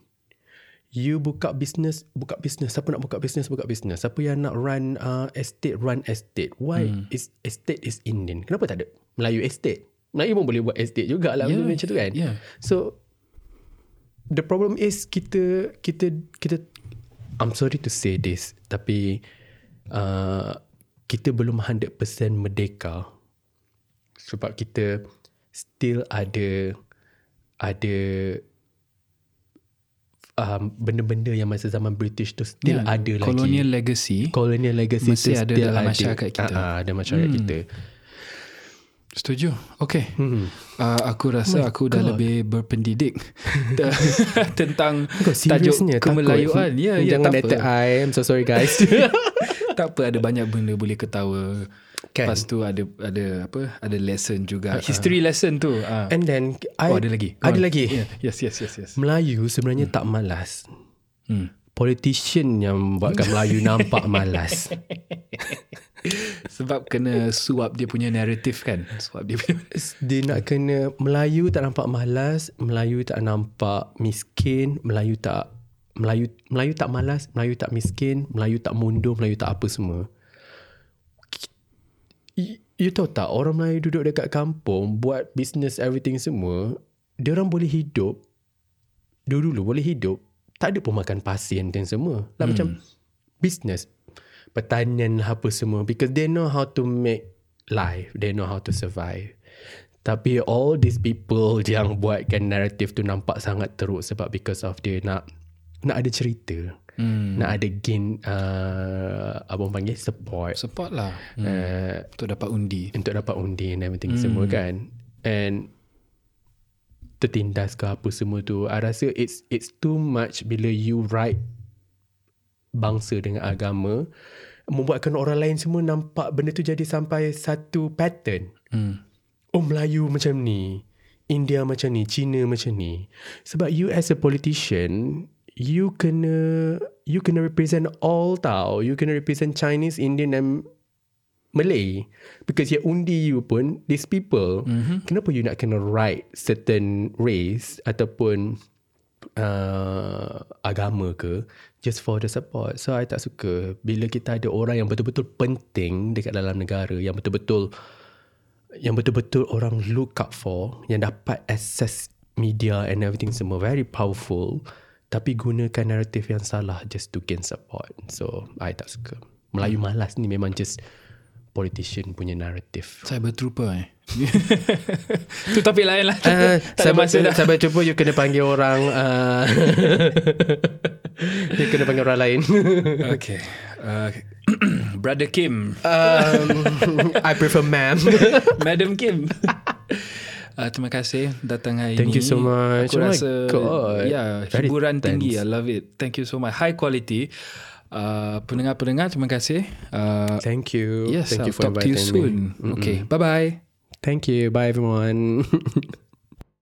You buka business, buka business. Siapa nak buka business, buka business. Siapa yang nak run uh, estate, run estate. Why? Hmm. Is, estate is Indian. Kenapa tak ada Melayu estate? Melayu pun boleh buat estate jugalah. Yeah. Macam tu kan? Yeah. So, the problem is kita kita kita I'm sorry to say this, tapi uh, kita belum one hundred percent merdeka sebab kita still ada ada um, benda-benda yang masa zaman British tu still yeah, ada colonial lagi. Colonial legacy. Colonial legacy masih ada dalam ada. masyarakat kita. Uh-huh, ada masyarakat hmm. kita. Setuju. Okay. Hmm. Uh, aku rasa oh aku God. dah lebih berpendidik tentang God, tajuk kemelayuan. Ya, ya, jangan letter I. I'm so sorry guys. Tak apa, ada banyak benda boleh ketawa. Kan. Lepas tu ada ada apa? Ada lesson juga. Uh, History uh. lesson tu. Uh. And then I, oh, ada lagi. Ada lagi. Yeah. Yes, yes, yes, yes. Melayu sebenarnya hmm. tak malas. Hmm. Politician yang buatkan Melayu nampak malas. Sebab kena suap dia punya naratif kan. Suap dia punya. Dia nak kena Melayu tak nampak malas, Melayu tak nampak miskin, Melayu tak Melayu Melayu tak malas, Melayu tak miskin, Melayu tak mundur, Melayu tak apa semua. You, you tahu tak, orang Melayu duduk dekat kampung, buat business everything semua, dia orang boleh hidup. Dulu-dulu boleh hidup. Tak ada pun makan pasien dan semua. Lah hmm. macam business, pertanian lah apa semua. Because they know how to make life. They know how to survive. Tapi all these people yang buatkan naratif tu nampak sangat teruk sebab because of dia nak nak ada cerita. Hmm. Nak ada gain, uh, abang panggil support. Support lah. Hmm. Uh, untuk dapat undi. Untuk dapat undi and everything hmm. semua kan. And tertindas ke apa semua tu. I rasa it's it's too much bila you write bangsa dengan agama, membuatkan orang lain semua nampak benda tu jadi sampai satu pattern. Hmm. Oh, Melayu macam ni, India macam ni, Cina macam ni. Sebab you as a politician, you kena you kena represent all tau. You kena represent Chinese, Indian and Malay, because yang undi you pun these people. Mm-hmm. Kenapa you nak kena write certain race ataupun uh, agama ke just for the support? So I tak suka bila kita ada orang yang betul-betul penting dekat dalam negara, yang betul-betul yang betul-betul orang look up for, yang dapat access media and everything semua, very powerful, tapi gunakan naratif yang salah just to gain support. So I tak suka Melayu malas ni, memang just politician punya naratif. Cyber trooper eh. Tu topik lain lah. uh, Sabar sabar cuba, you kena panggil orang uh, you kena panggil orang lain. Okay, uh, Brother Kim. um, I prefer ma'am. Madam Kim. Uh, terima kasih datang hari Thank ini. Thank you so much. Aku oh rasa yeah, hiburan Very tinggi. Tense. I love it. Thank you so much. High quality. Uh, pendengar-pendengar, terima kasih. Uh, Thank you. Yes, Thank I'll you for talk to you soon. Me. Okay, mm-hmm. Bye-bye. Thank you. Bye everyone.